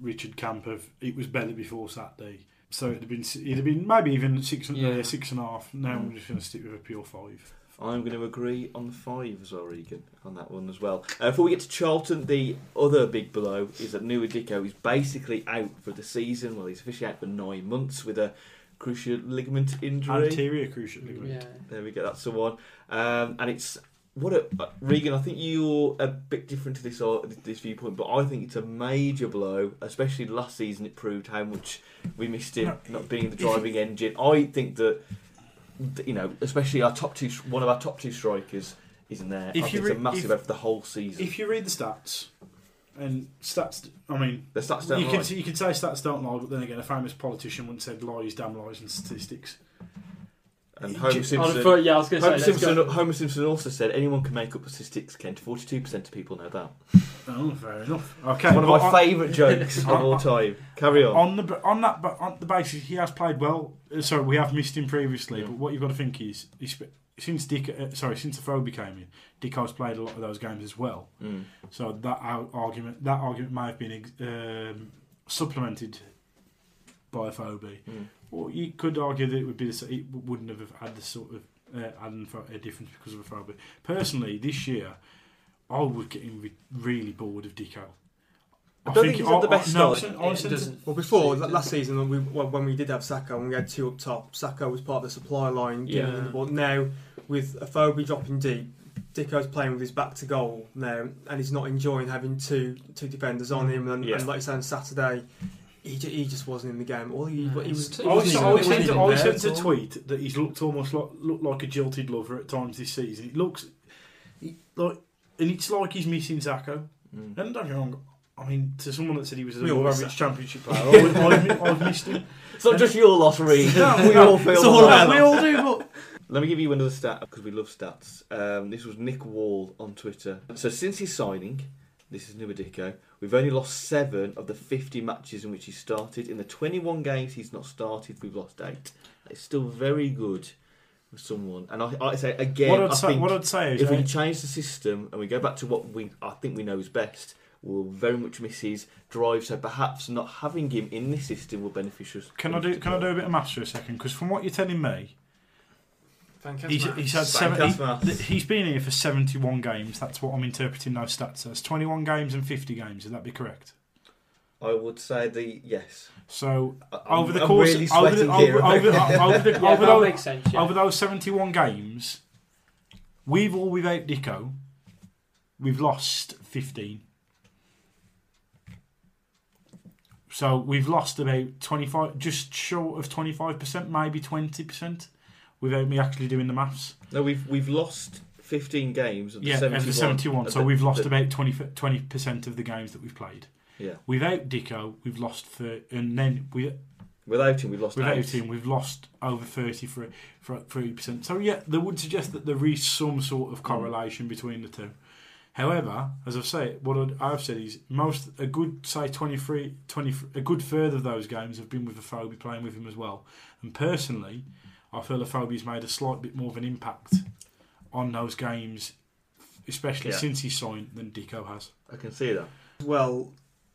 Richard camp of it was better before Saturday. So it'd have been, it'd have been maybe even six, yeah. uh, six and a half. Now I'm just going to stick with a pure five. I'm going to agree on five as well, Regan, on that one as well. Uh, before we get to Charlton, the other big blow is that Nua Dicko is basically out for the season. Well, he's officially out for nine months with a cruciate ligament injury. Anterior cruciate ligament. Yeah. There we go. That's the one. Um, and it's what a uh, Regan. I think you're a bit different to this uh, this viewpoint, but I think it's a major blow. Especially last season, it proved how much we missed him no, not being the driving engine. I think that you know, especially our top two, one of our top two strikers isn't there. If I think re- it's a massive if, for the whole season. If you read the stats, and stats, I mean, the stats don't you lie. Can, you can say stats don't lie, but then again, a famous politician once said, "Lies, damn lies, and statistics." And Homer Simpson, oh, yeah, I was going to Homer, say, Simpson Homer Simpson also said anyone can make up statistics, Kent. forty-two percent of people know that. Oh, fair enough. Okay, one of my favourite jokes of all time. Carry on. On the on that on the basis, he has played well. Sorry, we have missed him previously, yeah. but what you've got to think is since Dick, uh, sorry, since Afobe came in, Dicko's played a lot of those games as well. Mm. So that argument that argument may have been um, supplemented by Afobe. Mm. Or you could argue that it would be the, it wouldn't have had the sort of uh, had a difference because of a foul. But personally, this year, I was getting re- really bored of Dicko. I, I don't think, think he's I, the best. I, no, I it doesn't. Well, before last season, when we when we did have Sako and we had two up top, Sako was part of the supply line. Yeah. The ball. Now with Afobe dropping deep, Dicko's playing with his back to goal now, and he's not enjoying having two two defenders on him. And, yeah. and like you said on Saturday. He, j- he just wasn't in the game. All he, no, he was. T- I was sent a, I sent a tweet that he's looked almost like looked like a jilted lover at times this season. It looks he, like, and it's like he's missing Sako. Mm. And don't get me wrong. I mean, to someone that said he was an average Championship player, I, I've missed him. It's not and just your lot, Reed. No, we all feel. All right. We all do, but. Let me give you another stat because we love stats. Um, this was Nick Wall on Twitter. So since his signing. This is Nua Dicko. We've only lost seven of the fifty matches in which he started. In the twenty-one games he's not started, we've lost eight. It's still very good for someone. And I, I say again, what I'd I say, think what I'd say is if right? we change the system and we go back to what we I think we know is best, we'll very much miss his drive. So perhaps not having him in this system will benefit us. Can I do? Can I do a bit of maths for a second? Because from what you're telling me, He's, he's had seven, he, he's been here for seventy-one games. That's what I'm interpreting those stats as. twenty-one games and fifty games. Would that be correct? I would say the yes. So I'm, over the course, really over the, over, over, over, the, yeah, over, those, sense, yeah. over those seventy-one games, we've all without Dicko, we've lost fifteen. So we've lost about twenty-five, just short of twenty-five percent, maybe twenty percent. Without me actually doing the maths. No, we've we've lost fifteen games of the yeah, seventy-one. Of the seventy-one. So we've lost about twenty percent of the games that we've played. Yeah. Without Dicko, we've lost thirty, and then we without him we've lost without eight. him we've lost over thirty for three percent. So yeah, they would suggest that there is some sort of correlation between the two. However, as I've said, what I've said is most a good say twenty-three, twenty a good third of those games have been with Afobe playing with him as well. And personally, I feel Afobe's made a slight bit more of an impact on those games, especially yeah. since he signed, than Dicko has. I can see that. Well,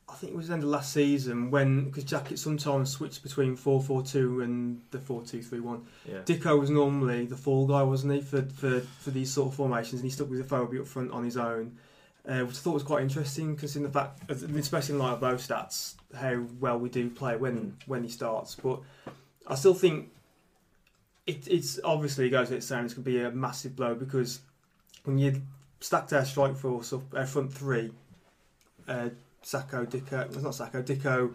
I think it was the end of last season when, because Jackett sometimes switched between four four two and the four two three one. Yeah. Dicko was normally the fall guy, wasn't he, for, for, for these sort of formations, and he stuck with Afobe up front on his own, uh, which I thought was quite interesting, considering the fact, especially in light of those stats, how well we do play when, when he starts. But I still think It, it's obviously, it goes without saying, it's going to be a massive blow, because when you stacked our strike force up, our front three, uh, Sako, Dicko, it's not Sako, Dicko,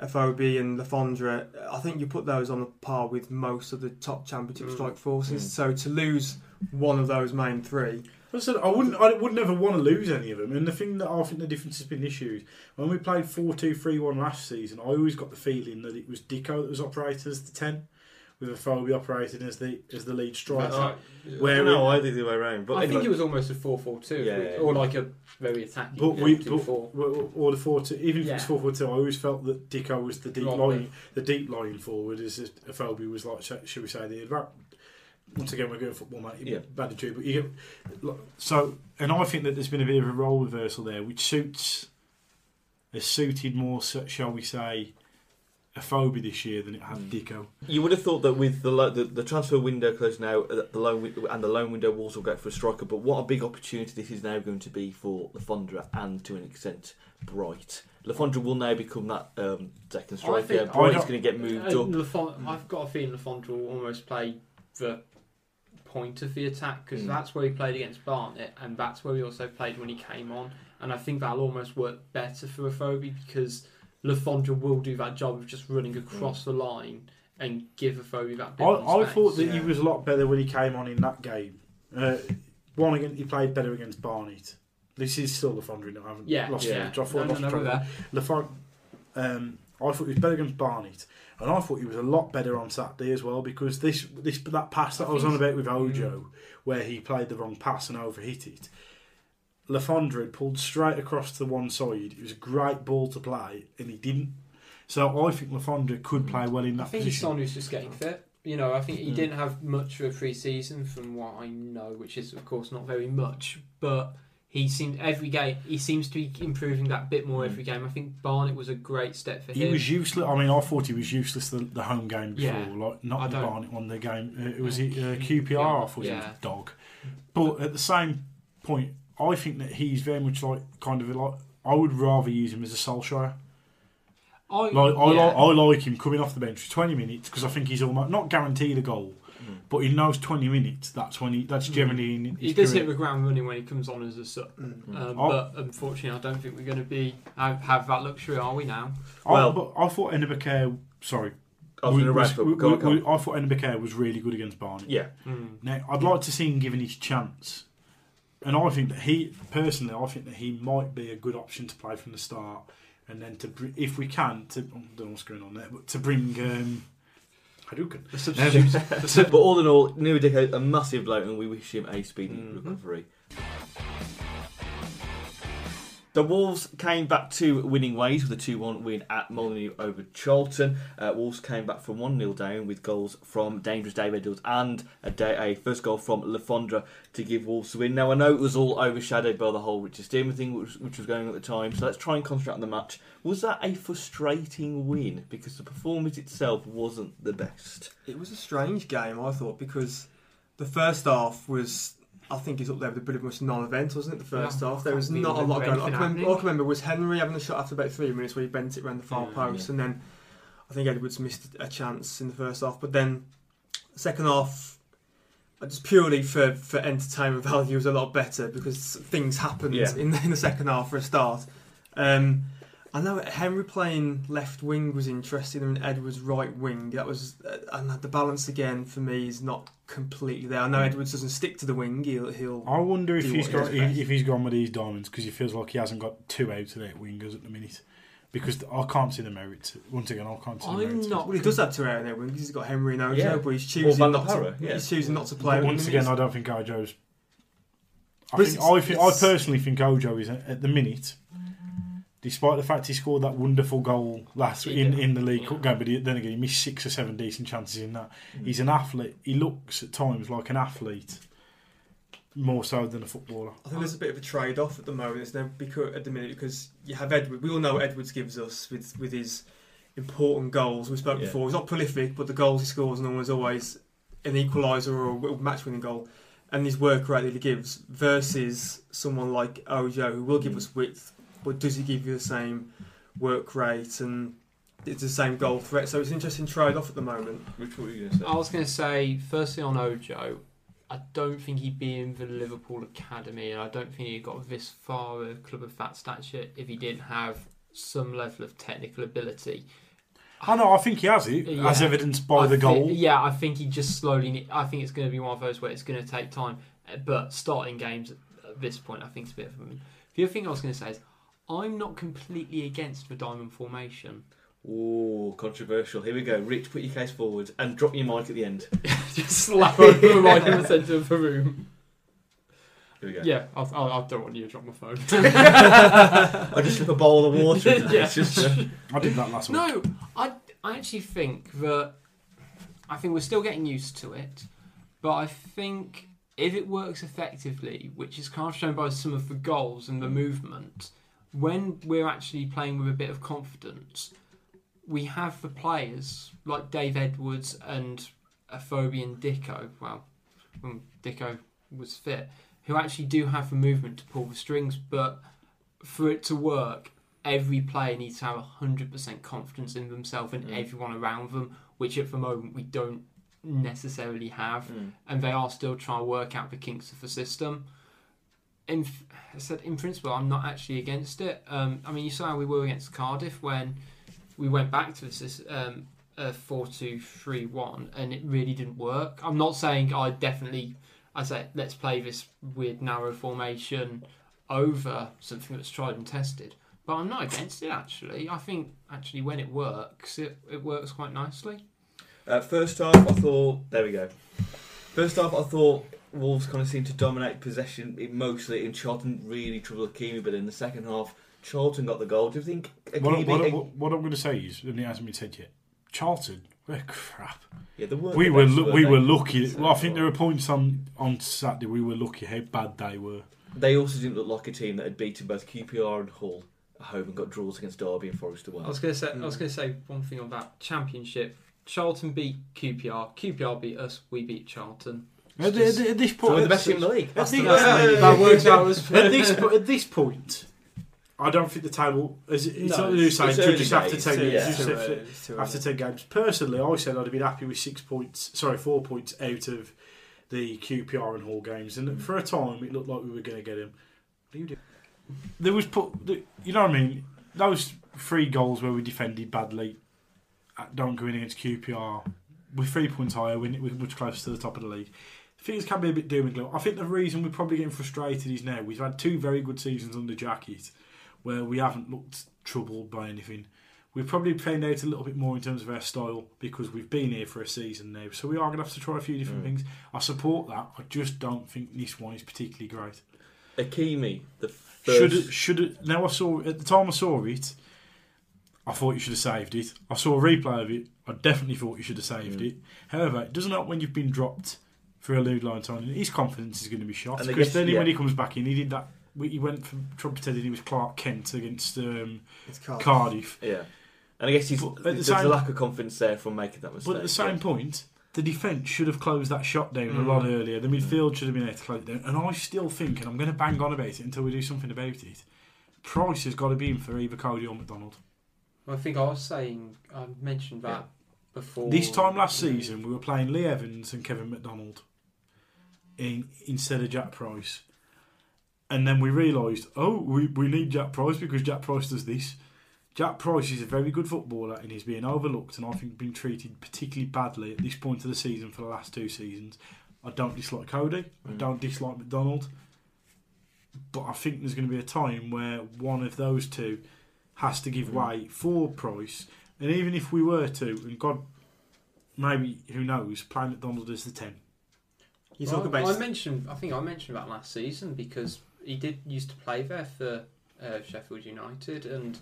Afobe and Le Fondre, I think you put those on a par with most of the top championship mm. strike forces. Mm. So to lose one of those main three, Listen, I wouldn't. I would never want to lose any of them. And the thing that I think the difference has been this year is when we played four two three one last season, I always got the feeling that it was Dicko that was operated as the ten. With Afobe operating as the as the lead striker, I, where no, I think the way around. But I think like, it was almost a four four two, yeah, yeah. or like a very attacking. But we, but, or the four two, even if yeah. it was four four two, I always felt that Dicko was the deep Wrong line, thing. the deep line forward, as Afobe was like. Should we say the advance? Once again, we're going football, mate. Yeah, bad to do, but you get so. And I think that there's been a bit of a role reversal there, which suits, has suited more, shall we say, Afobe this year than it had mm. Dicko. You would have thought that with the, lo- the the transfer window closed now, the loan wi- and the loan window walls will go for a striker. But what a big opportunity this is now going to be for Le Fondre, and to an extent, Bright. Le Fondre will now become that um, second striker. Bright's going to get moved uh, up. Le Fondre, mm. I've got a feeling Le Fondre will almost play the point of the attack, because mm. that's where he played against Barnet, and that's where he also played when he came on. And I think that'll almost work better for Afobe, because Le Fondre will do that job of just running across mm. the line and give Afobe that bit of space. I thought that yeah. he was a lot better when he came on in that game. Uh, one, again, he played better against Barnet. This is still Le Fondre, no, I haven't yeah, lost yeah. the no, no, no, no, Le Fondre, um, I thought he was better against Barnet, and I thought he was a lot better on Saturday as well, because this this that pass that I, I was on about with Ojo, mm. where he played the wrong pass and overhit it, Le Fondre pulled straight across to one side. It was a great ball to play, and he didn't. So I think Le Fondre could play well in that position. I think position. He's someone who's just getting fit. You know, I think he yeah. didn't have much of a pre-season, from what I know, which is of course not very much. But he seemed every game he seems to be improving that bit more every game. I think Barnet was a great step for him. He was useless. I mean, I thought he was useless the, the home game before, yeah. like not the Barnet one. The game uh, it was it uh, Q P R. Yeah. I thought yeah. he was a dog. But at the same point, I think that he's very much like kind of like I would rather use him as a Solskjaer. I like I, yeah. like, I like him coming off the bench for twenty minutes, because I think he's almost not guaranteed a goal, mm. but in those twenty minutes, that's when he that's generally in his he does career. Hit the ground running when he comes on as a sub. Mm. Um, but unfortunately, I don't think we're going to be have that luxury, are we now? I, well, but I thought Enabacare, sorry. I, we, we, up, we, go, we, go. I thought Enabacare was really good against Barnet. Yeah. Mm. Now I'd like to see him given his chance. And I think that he, personally, I think that he might be a good option to play from the start, and then to, if we can, to I don't know what's going on there, but to bring um, Hadouken. The substitute. Um, but all in all, New Dicko, a massive blow, and we wish him a speedy mm-hmm. recovery. The Wolves came back to winning ways with a two one win at Molineux over Charlton. Uh, Wolves came back from one nil down with goals from Dangerous David Dills and a, day, a first goal from Le Fondre to give Wolves the win. Now, I know it was all overshadowed by the whole Richard Stearman thing, which, which was going on at the time, so let's try and concentrate on the match. Was that a frustrating win? Because the performance itself wasn't the best. It was a strange game, I thought, because the first half was, I think it's up there with a bit of a non-event, wasn't it? The first yeah, half, there was not a lot going on. I remember, all I can remember was Henry having a shot after about three minutes where he bent it around the far yeah, post, yeah. and then I think Edwards missed a chance in the first half. But then the second half, just purely for, for entertainment value, was a lot better because things happened yeah. in, in the second half for a start. Um, I know Henry playing left wing was interesting, and Edwards right wing. That was uh, and the balance again for me is not completely there. I know Edwards doesn't stick to the wing. He'll. he'll I wonder if he's got he, if he's gone with these diamonds because he feels like he hasn't got two out of eight wingers at the minute. Because I can't see the merits. Once again, I can't see the merits. I'm not. Well, he does have two out of eight wingers. He's got Henry and Ojo, yeah. but he's choosing well, not to. Yeah. He's choosing not to play. But once again, I don't think Ojo's. I think, I, think, I personally think Ojo is at the minute. Despite the fact he scored that wonderful goal last yeah. in, in the League yeah. Cup game, but he, then again he missed six or seven decent chances in that. Mm. He's an athlete. He looks at times like an athlete more so than a footballer. I think there's a bit of a trade-off at the moment, isn't there? At the minute, because you have Edwards. We all know what Edwards gives us with, with his important goals. We spoke yeah. before. He's not prolific, but the goals he scores and always always an equaliser or a match-winning goal. And his work rate that he gives versus someone like Ojo, who will give mm. us width. But does he give you the same work rate and it's the same goal threat? So it's an interesting trade-off at the moment. Which what were you going to say? I was going to say, firstly on Ojo, I don't think he'd be in the Liverpool academy, and I don't think he got this far a club of that stature if he didn't have some level of technical ability. I know. I think he has it, yeah. as evidenced by I the goal. Th- yeah, I think he just slowly. I think it's going to be one of those where it's going to take time. But starting games at this point, I think it's a bit of a. The other thing I was going to say is, I'm not completely against the diamond formation. Oh, controversial. Here we go. Rich, put your case forward and drop your mic at the end. Just slap over the mic in the centre of the room. Here we go. Yeah, I'll, I'll, I don't want you to drop my phone. I just took a bowl of water. yeah. just, uh, I did that last no, week. No, I, I actually think that... I think we're still getting used to it, but I think if it works effectively, which is kind of shown by some of the goals and the movement... When we're actually playing with a bit of confidence, we have the players like Dave Edwards and Afobe and Dicko, well, when Dicko was fit, who actually do have the movement to pull the strings, but for it to work, every player needs to have one hundred percent confidence in themselves and mm. everyone around them, which at the moment we don't necessarily have, mm. and they are still trying to work out the kinks of the system. In, I said in principle, I'm not actually against it. Um, I mean, you saw how we were against Cardiff when we went back to this um, uh, four two three one, and it really didn't work. I'm not saying I definitely, I say let's play this weird narrow formation over something that's tried and tested, but I'm not against it actually. I think actually when it works, it, it works quite nicely. Uh, first half, I thought there we go. First half, I thought. Wolves kind of seemed to dominate possession mostly, and Charlton really troubled Hakimi. But in the second half, Charlton got the goal. Do you think? What, what, what, what I'm going to say is, and it hasn't been said yet, Charlton, we're crap. Yeah, the we were lo- were we they? were lucky. So, well, I think there were points on, on Saturday we were lucky how bad they were. They also didn't look like a team that had beaten both Q P R and Hull at home and got draws against Derby and Forest away. I was going to say, mm. I was going to say one thing on that Championship. Charlton beat Q P R. Q P R beat us. We beat Charlton. At, at, at this point, at, the best team in the league. At this point, I don't think the table is. It's no, not you say judges after ten games. Yeah. After, early, after ten games, personally, I said I'd have been happy with six points. Sorry, four points out of the Q P R and Hall games, and mm. for a time it looked like we were going to get him. What do you do? There was put. You know what I mean? Those three goals where we defended badly, don't go in against Q P R. We're three points higher. We're much closer to the top of the league. Things can be a bit doom and gloom. I think the reason we're probably getting frustrated is now we've had two very good seasons under Jackett where we haven't looked troubled by anything. We've probably played out a little bit more in terms of our style because we've been here for a season now. So we are going to have to try a few different mm. things. I support that. I just don't think this one is particularly great. Hakimi, the first... Should, should, now I saw, at the time I saw it, I thought you should have saved it. I saw a replay of it. I definitely thought you should have saved mm. it. However, it doesn't help when you've been dropped for a lewd line time. His confidence is going to be shot. Because then yeah. when he comes back in, he did that. He went from pretending he was Clark Kent against um, Cardiff. Cardiff. Yeah, and I guess he's, there's the same, a lack of confidence there from making that mistake. But at the same yeah. point, the defence should have closed that shot down mm. a lot earlier. The midfield should have been able to close it down. And I still think, and I'm going to bang on about it until we do something about it, Price has got to be in for either Coady or McDonald. I think I was saying, I mentioned that yeah. before. This time last season, we were playing Lee Evans and Kevin McDonald in, instead of Jack Price. And then we realised, oh, we, we need Jack Price because Jack Price does this. Jack Price is a very good footballer and he's being overlooked and I think been treated particularly badly at this point of the season for the last two seasons. I don't dislike Coady. Mm. I don't dislike McDonald. But I think there's going to be a time where one of those two has to give way for Price. And even if we were to, and God, maybe, who knows, play McDonald as the ten. You talk well, about I mentioned, I think I mentioned that last season because he did used to play there for uh, Sheffield United, and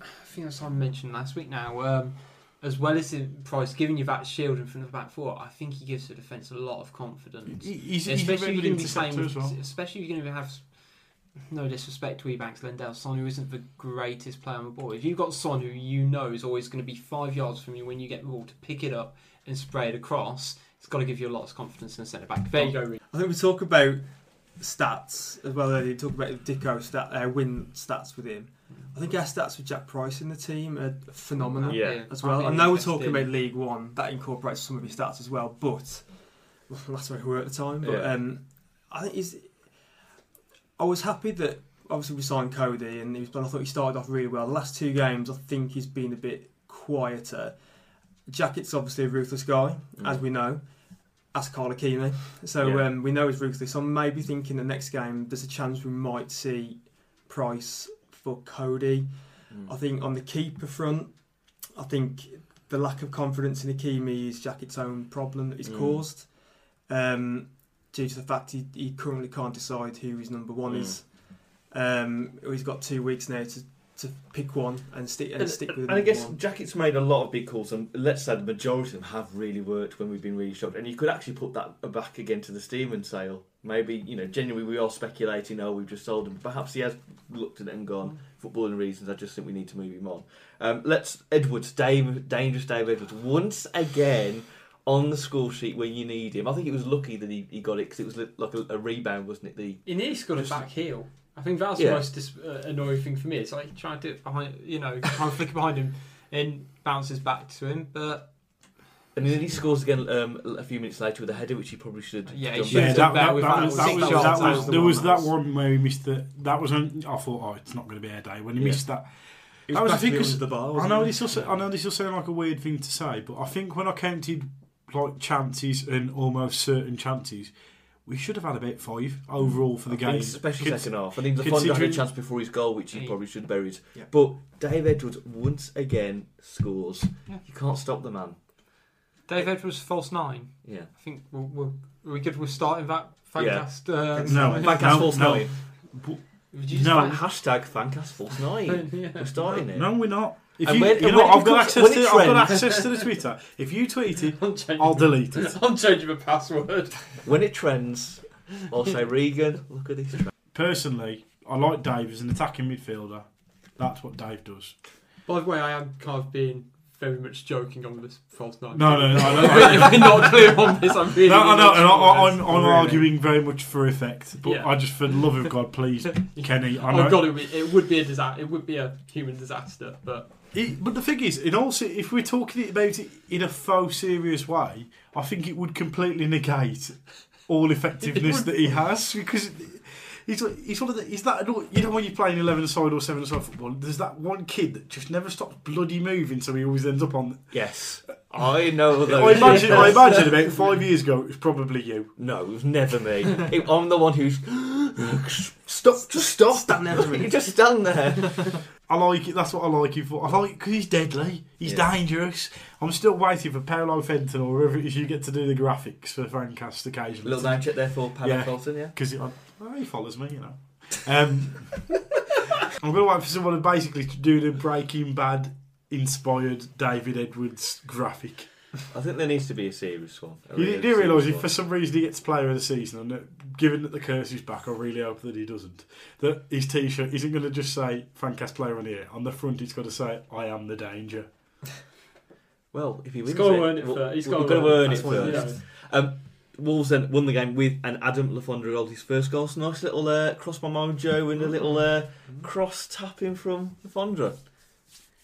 I think that's what I mentioned last week now. Um, as well as Price giving you that shield in front of the back four, I think he gives the defence a lot of confidence. He's, he's especially if you're going to be playing with, well. especially if you're going to have. No disrespect to Ebanks-Landell, Son, who isn't the greatest player on the ball. If you've got Son, who you know is always going to be five yards from you when you get the ball, to pick it up and spray it across, it's got to give you a lot of confidence in the centre back. There you go. I think we talk about stats as well. You talk about Dicko stat, uh, win stats with him. I think our stats with Jack Price in the team are phenomenal yeah. as well. I know we're talking about League One, that incorporates some of his stats as well. But that's where we were at the time. But yeah. um, I think he's. I was happy that obviously we signed Coady and he was, but I thought he started off really well. The last two games, I think he's been a bit quieter. Jackett's obviously a ruthless guy, mm. as we know. Ask Carl Hakimi. So yeah. um, we know he's ruthless. I'm maybe thinking the next game, there's a chance we might see Price for Coady. Mm. I think on the keeper front, I think the lack of confidence in Hakimi is Jackett's own problem that he's mm. caused. Um, Due to the fact he, he currently can't decide who his number one mm. is. Um, he's got two weeks now to, to pick one and stick and, and stick with. And I guess one. Jackett's made a lot of big calls, and let's say the majority of them have really worked when we've been really shocked. And you could actually put that back again to the Stearman sale. Maybe, you know, genuinely we are speculating, oh, we've just sold him. Perhaps he has looked at it and gone, mm. footballing reasons, I just think we need to move him on. Um, let's, Edwards, Dave, dangerous Dave Edwards, once again. On the score sheet when you need him. I think it was lucky that he, he got it because it was li- like a, a rebound, wasn't it? The He nearly scored a back heel. I think that's yeah. the most dis- uh, annoying thing for me. It's like he tried to do it behind, you know, trying to flick it behind him and bounces back to him. But And then he scores again um, a few minutes later with a header, which he probably should yeah, have done. Yeah, that, that, that, that was, that was, that was the There was that one where he missed the... That was when I thought, oh, it's not going to be a day. When he yeah. missed that... It was, was because the bar, I know, this also, I know this will sound like a weird thing to say, but I think when I counted... like chances and almost certain chances, we should have had about five overall for the I game. Especially second half. I think Le Fondre had a chance before his goal, which he probably should have buried. Yeah. But Dave Edwards once again scores. Yeah. You can't stop the man. Dave Edwards false nine. Yeah, I think we're, we're, are we good with starting that fancast. Yeah. Uh, no, fancast no, false no. nine. But, no, like, hashtag fancast false nine. yeah. We're starting no, it. No, we're not. If you, when, you know, I've got, to, I've got access to the Twitter. If you tweet it, I'll delete it. I'm changing my password. When it trends, I'll say, Regan, look at this trend. Personally, I like Dave as an attacking midfielder. That's what Dave does. By the way, I am kind of being very much joking on this false nine. No, no, no. no, no, no. If we're not clear on this, I'm really... No, no, no, and I, I'm, I'm really. arguing very much for effect, but yeah. I just, for the love of God, please, Kenny. I know. Oh, God, it would be, it would be a disaster. It would be a human disaster, but... It, but the thing is, and also, if we're talking about it in a faux serious way, I think it would completely negate all effectiveness that he has, because he's he's one of the, he's that, you know, when you play in eleven side or seven side football, there's that one kid that just never stops bloody moving, so he always ends up on. Yes, I know. I imagine. I imagine about five years ago, it was probably you. No, it was never me. it, I'm the one who's. Stop! Just stop! Stand there. You just stand there. I like it. That's what I like him for. I like because he's deadly. He's yeah. dangerous. I'm still waiting for Paolo Fenton or whoever it is you get to do the graphics for Fancast occasionally. Little name check there for Paolo yeah. Fenton, yeah. Because well, he follows me, you know. Um, I'm going to wait for someone to basically do the Breaking Bad inspired David Edwards graphic. I think there needs to be a serious one. A you do realise if for some reason he gets player of the season, and given that the curse is back, I really hope that he doesn't, that his T-shirt isn't going to just say Fancast player on here. On the front it's got to say, I am the danger. Well, if he wins, he's got to earn it first. He's got to earn it first. Wolves then won the game with an Adam Le Fondre goal, his first goal. So nice little uh, cross by Mojo and a little uh, cross tapping from Le Fondre.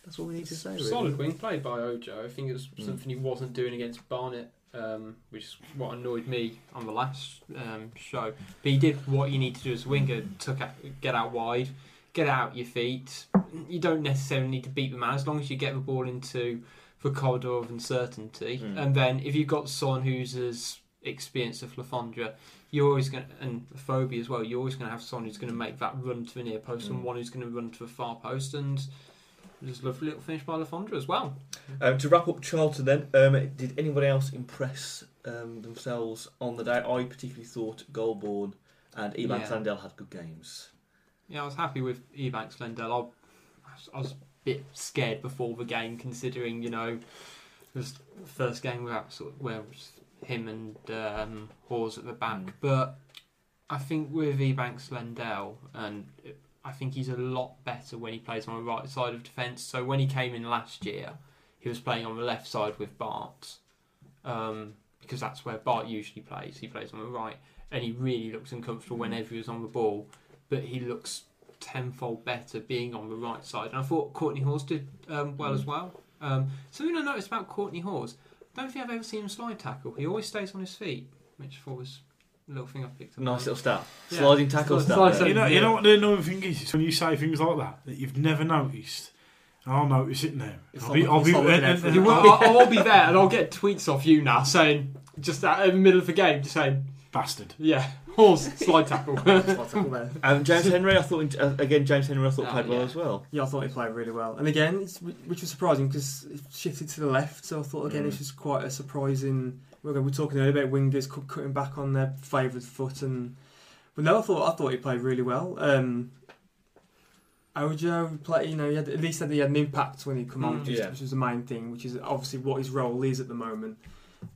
That's what we need to say. Really. Solid wing play by Ojo. I think it was something he wasn't doing against Barnet, um, which is what annoyed me on the last um, show. But he did what you need to do as a winger: tuck out, get out wide, get out your feet. You don't necessarily need to beat the man as long as you get the ball into the corridor of uncertainty. Mm. And then if you've got someone who's as experience of Le Fondre, you're always going to, and Afobe as well, you're always going to have someone who's going to make that run to the near post mm. and one who's going to run to the far post, and there's a lovely little finish by Le Fondre as well. Um, to wrap up Charlton then, um, did anybody else impress um, themselves on the day? I particularly thought Goldborn and Ebanks-Landell yeah. had good games. Yeah, I was happy with Ebanks-Landell. I, I was a bit scared before the game, considering, you know, it was the first game without sort of, where it was him and um, Hause at the back, mm. but I think with Ebanks-Landell, and I think he's a lot better when he plays on the right side of defence. So when he came in last year, he was playing on the left side with Bart, um, because that's where Bart usually plays. He plays on the right, and he really looks uncomfortable whenever he was on the ball, but he looks tenfold better being on the right side. And I thought Kortney Hause did um, well mm. as well. Um, something I noticed about Kortney Hause, I don't think I've ever seen him slide tackle. He always stays on his feet, which I thought was a little thing I picked up. Nice little stat. Yeah. Sliding tackle stat. Yeah. You know, you know what the annoying thing is? It's when you say things like that that you've never noticed. I'll notice it now. I'll be, I'll be, I'll be, I'll be there, and I'll get tweets off you now saying, just out in the middle of the game, just saying, bastard. Yeah. Hause, slide tackle. um, James Henry, I thought, again, James Henry, I thought oh, played well yeah. as well. Yeah, I thought he played really well. And again, it's, which was surprising because it shifted to the left, so I thought, again, mm. it's just quite a surprising... We were talking earlier about wingers cutting back on their favourite foot, and but no, I thought I thought he played really well. Um, Ojo, play, you know, he had, at least he had an impact when he came mm. on, which, yeah. which was the main thing, which is obviously what his role is at the moment.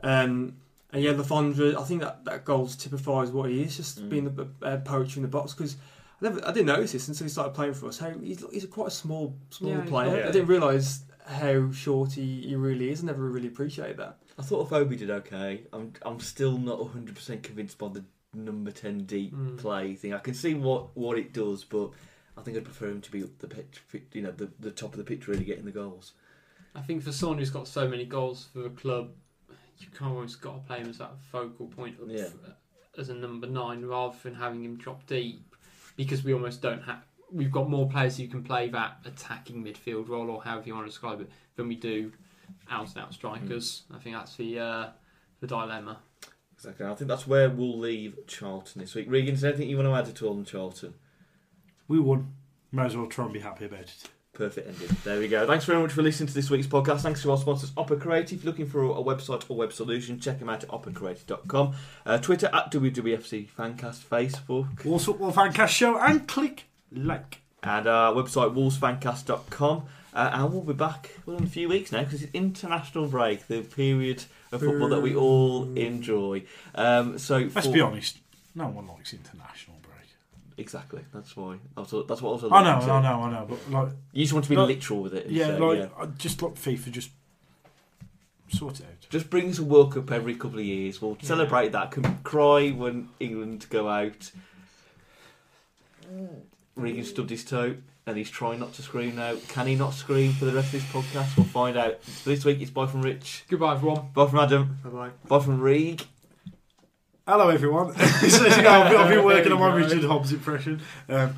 Um... And yeah, Le Fondre, I think that, that goal typifies what he is, just mm. being a, a poacher in the box. Because I, I didn't notice this until he started playing for us. How He's, he's quite a small small yeah, player. Yeah. I didn't realise how short he, he really is. I never really appreciated that. I thought Afobe did okay. I'm I'm still not one hundred percent convinced by the number ten deep mm. play thing. I can see what, what it does, but I think I'd prefer him to be up the pitch, you know, the, the top of the pitch, really getting the goals. I think for someone who's got so many goals for the club, you kind of always got to play him as that focal point up yeah. for, as a number nine, rather than having him drop deep, because we almost don't have. We've got more players who can play that attacking midfield role, or however you want to describe it, than we do out and out strikers. Mm. I think that's the uh, the dilemma. Exactly. I think that's where we'll leave Charlton this week. Regan, is there anything you want to add at all on Charlton? We won. Might as well try and be happy about it. Perfect ending. There we go. Thanks very much for listening to this week's podcast. Thanks to our sponsors, Opera Creative. Looking for a website or web solution, check them out at opera creative dot com. Uh, Twitter at W W F C Fancast. Facebook. Wolves Football Fancast Show, and click like. And our website, wolves fancast dot com. Uh, and we'll be back well, in a few weeks now, because it's international break, the period of football that we all enjoy. Um, so Let's for... be honest, no one likes international break. Exactly. That's why. That's what I was. I know. I know. I know. But like, you just want to be like, literal with it. Yeah. So, like, yeah. I just like FIFA. Just sort it out. Just bring us a World Cup every couple of years. We'll yeah. celebrate that. Can cry when England go out. Regan stubbed his toe, and he's trying not to scream now. Can he not scream for the rest of this podcast? We'll find out. So this week, it's bye from Rich. Goodbye, everyone. Bye from Adam. Bye bye. Bye from Regan. Hello everyone. so, you know, I've, I've been working on my Richard Hobbs impression. Um,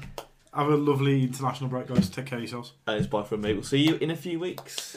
have a lovely international break, guys. Take care of yourselves. And it's bye from me. We'll see you in a few weeks.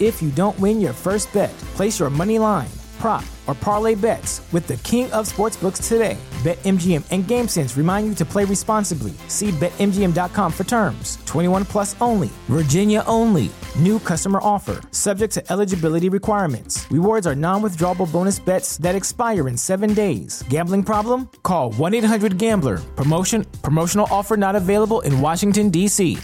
if you don't win your first bet. Place your money line, prop, or parlay bets with the king of sportsbooks today. BetMGM and GameSense remind you to play responsibly. See Bet M G M dot com for terms. twenty-one plus only. Virginia only. New customer offer. Subject to eligibility requirements. Rewards are non-withdrawable bonus bets that expire in seven days. Gambling problem? Call one eight hundred gambler. Promotion. Promotional offer not available in Washington, D C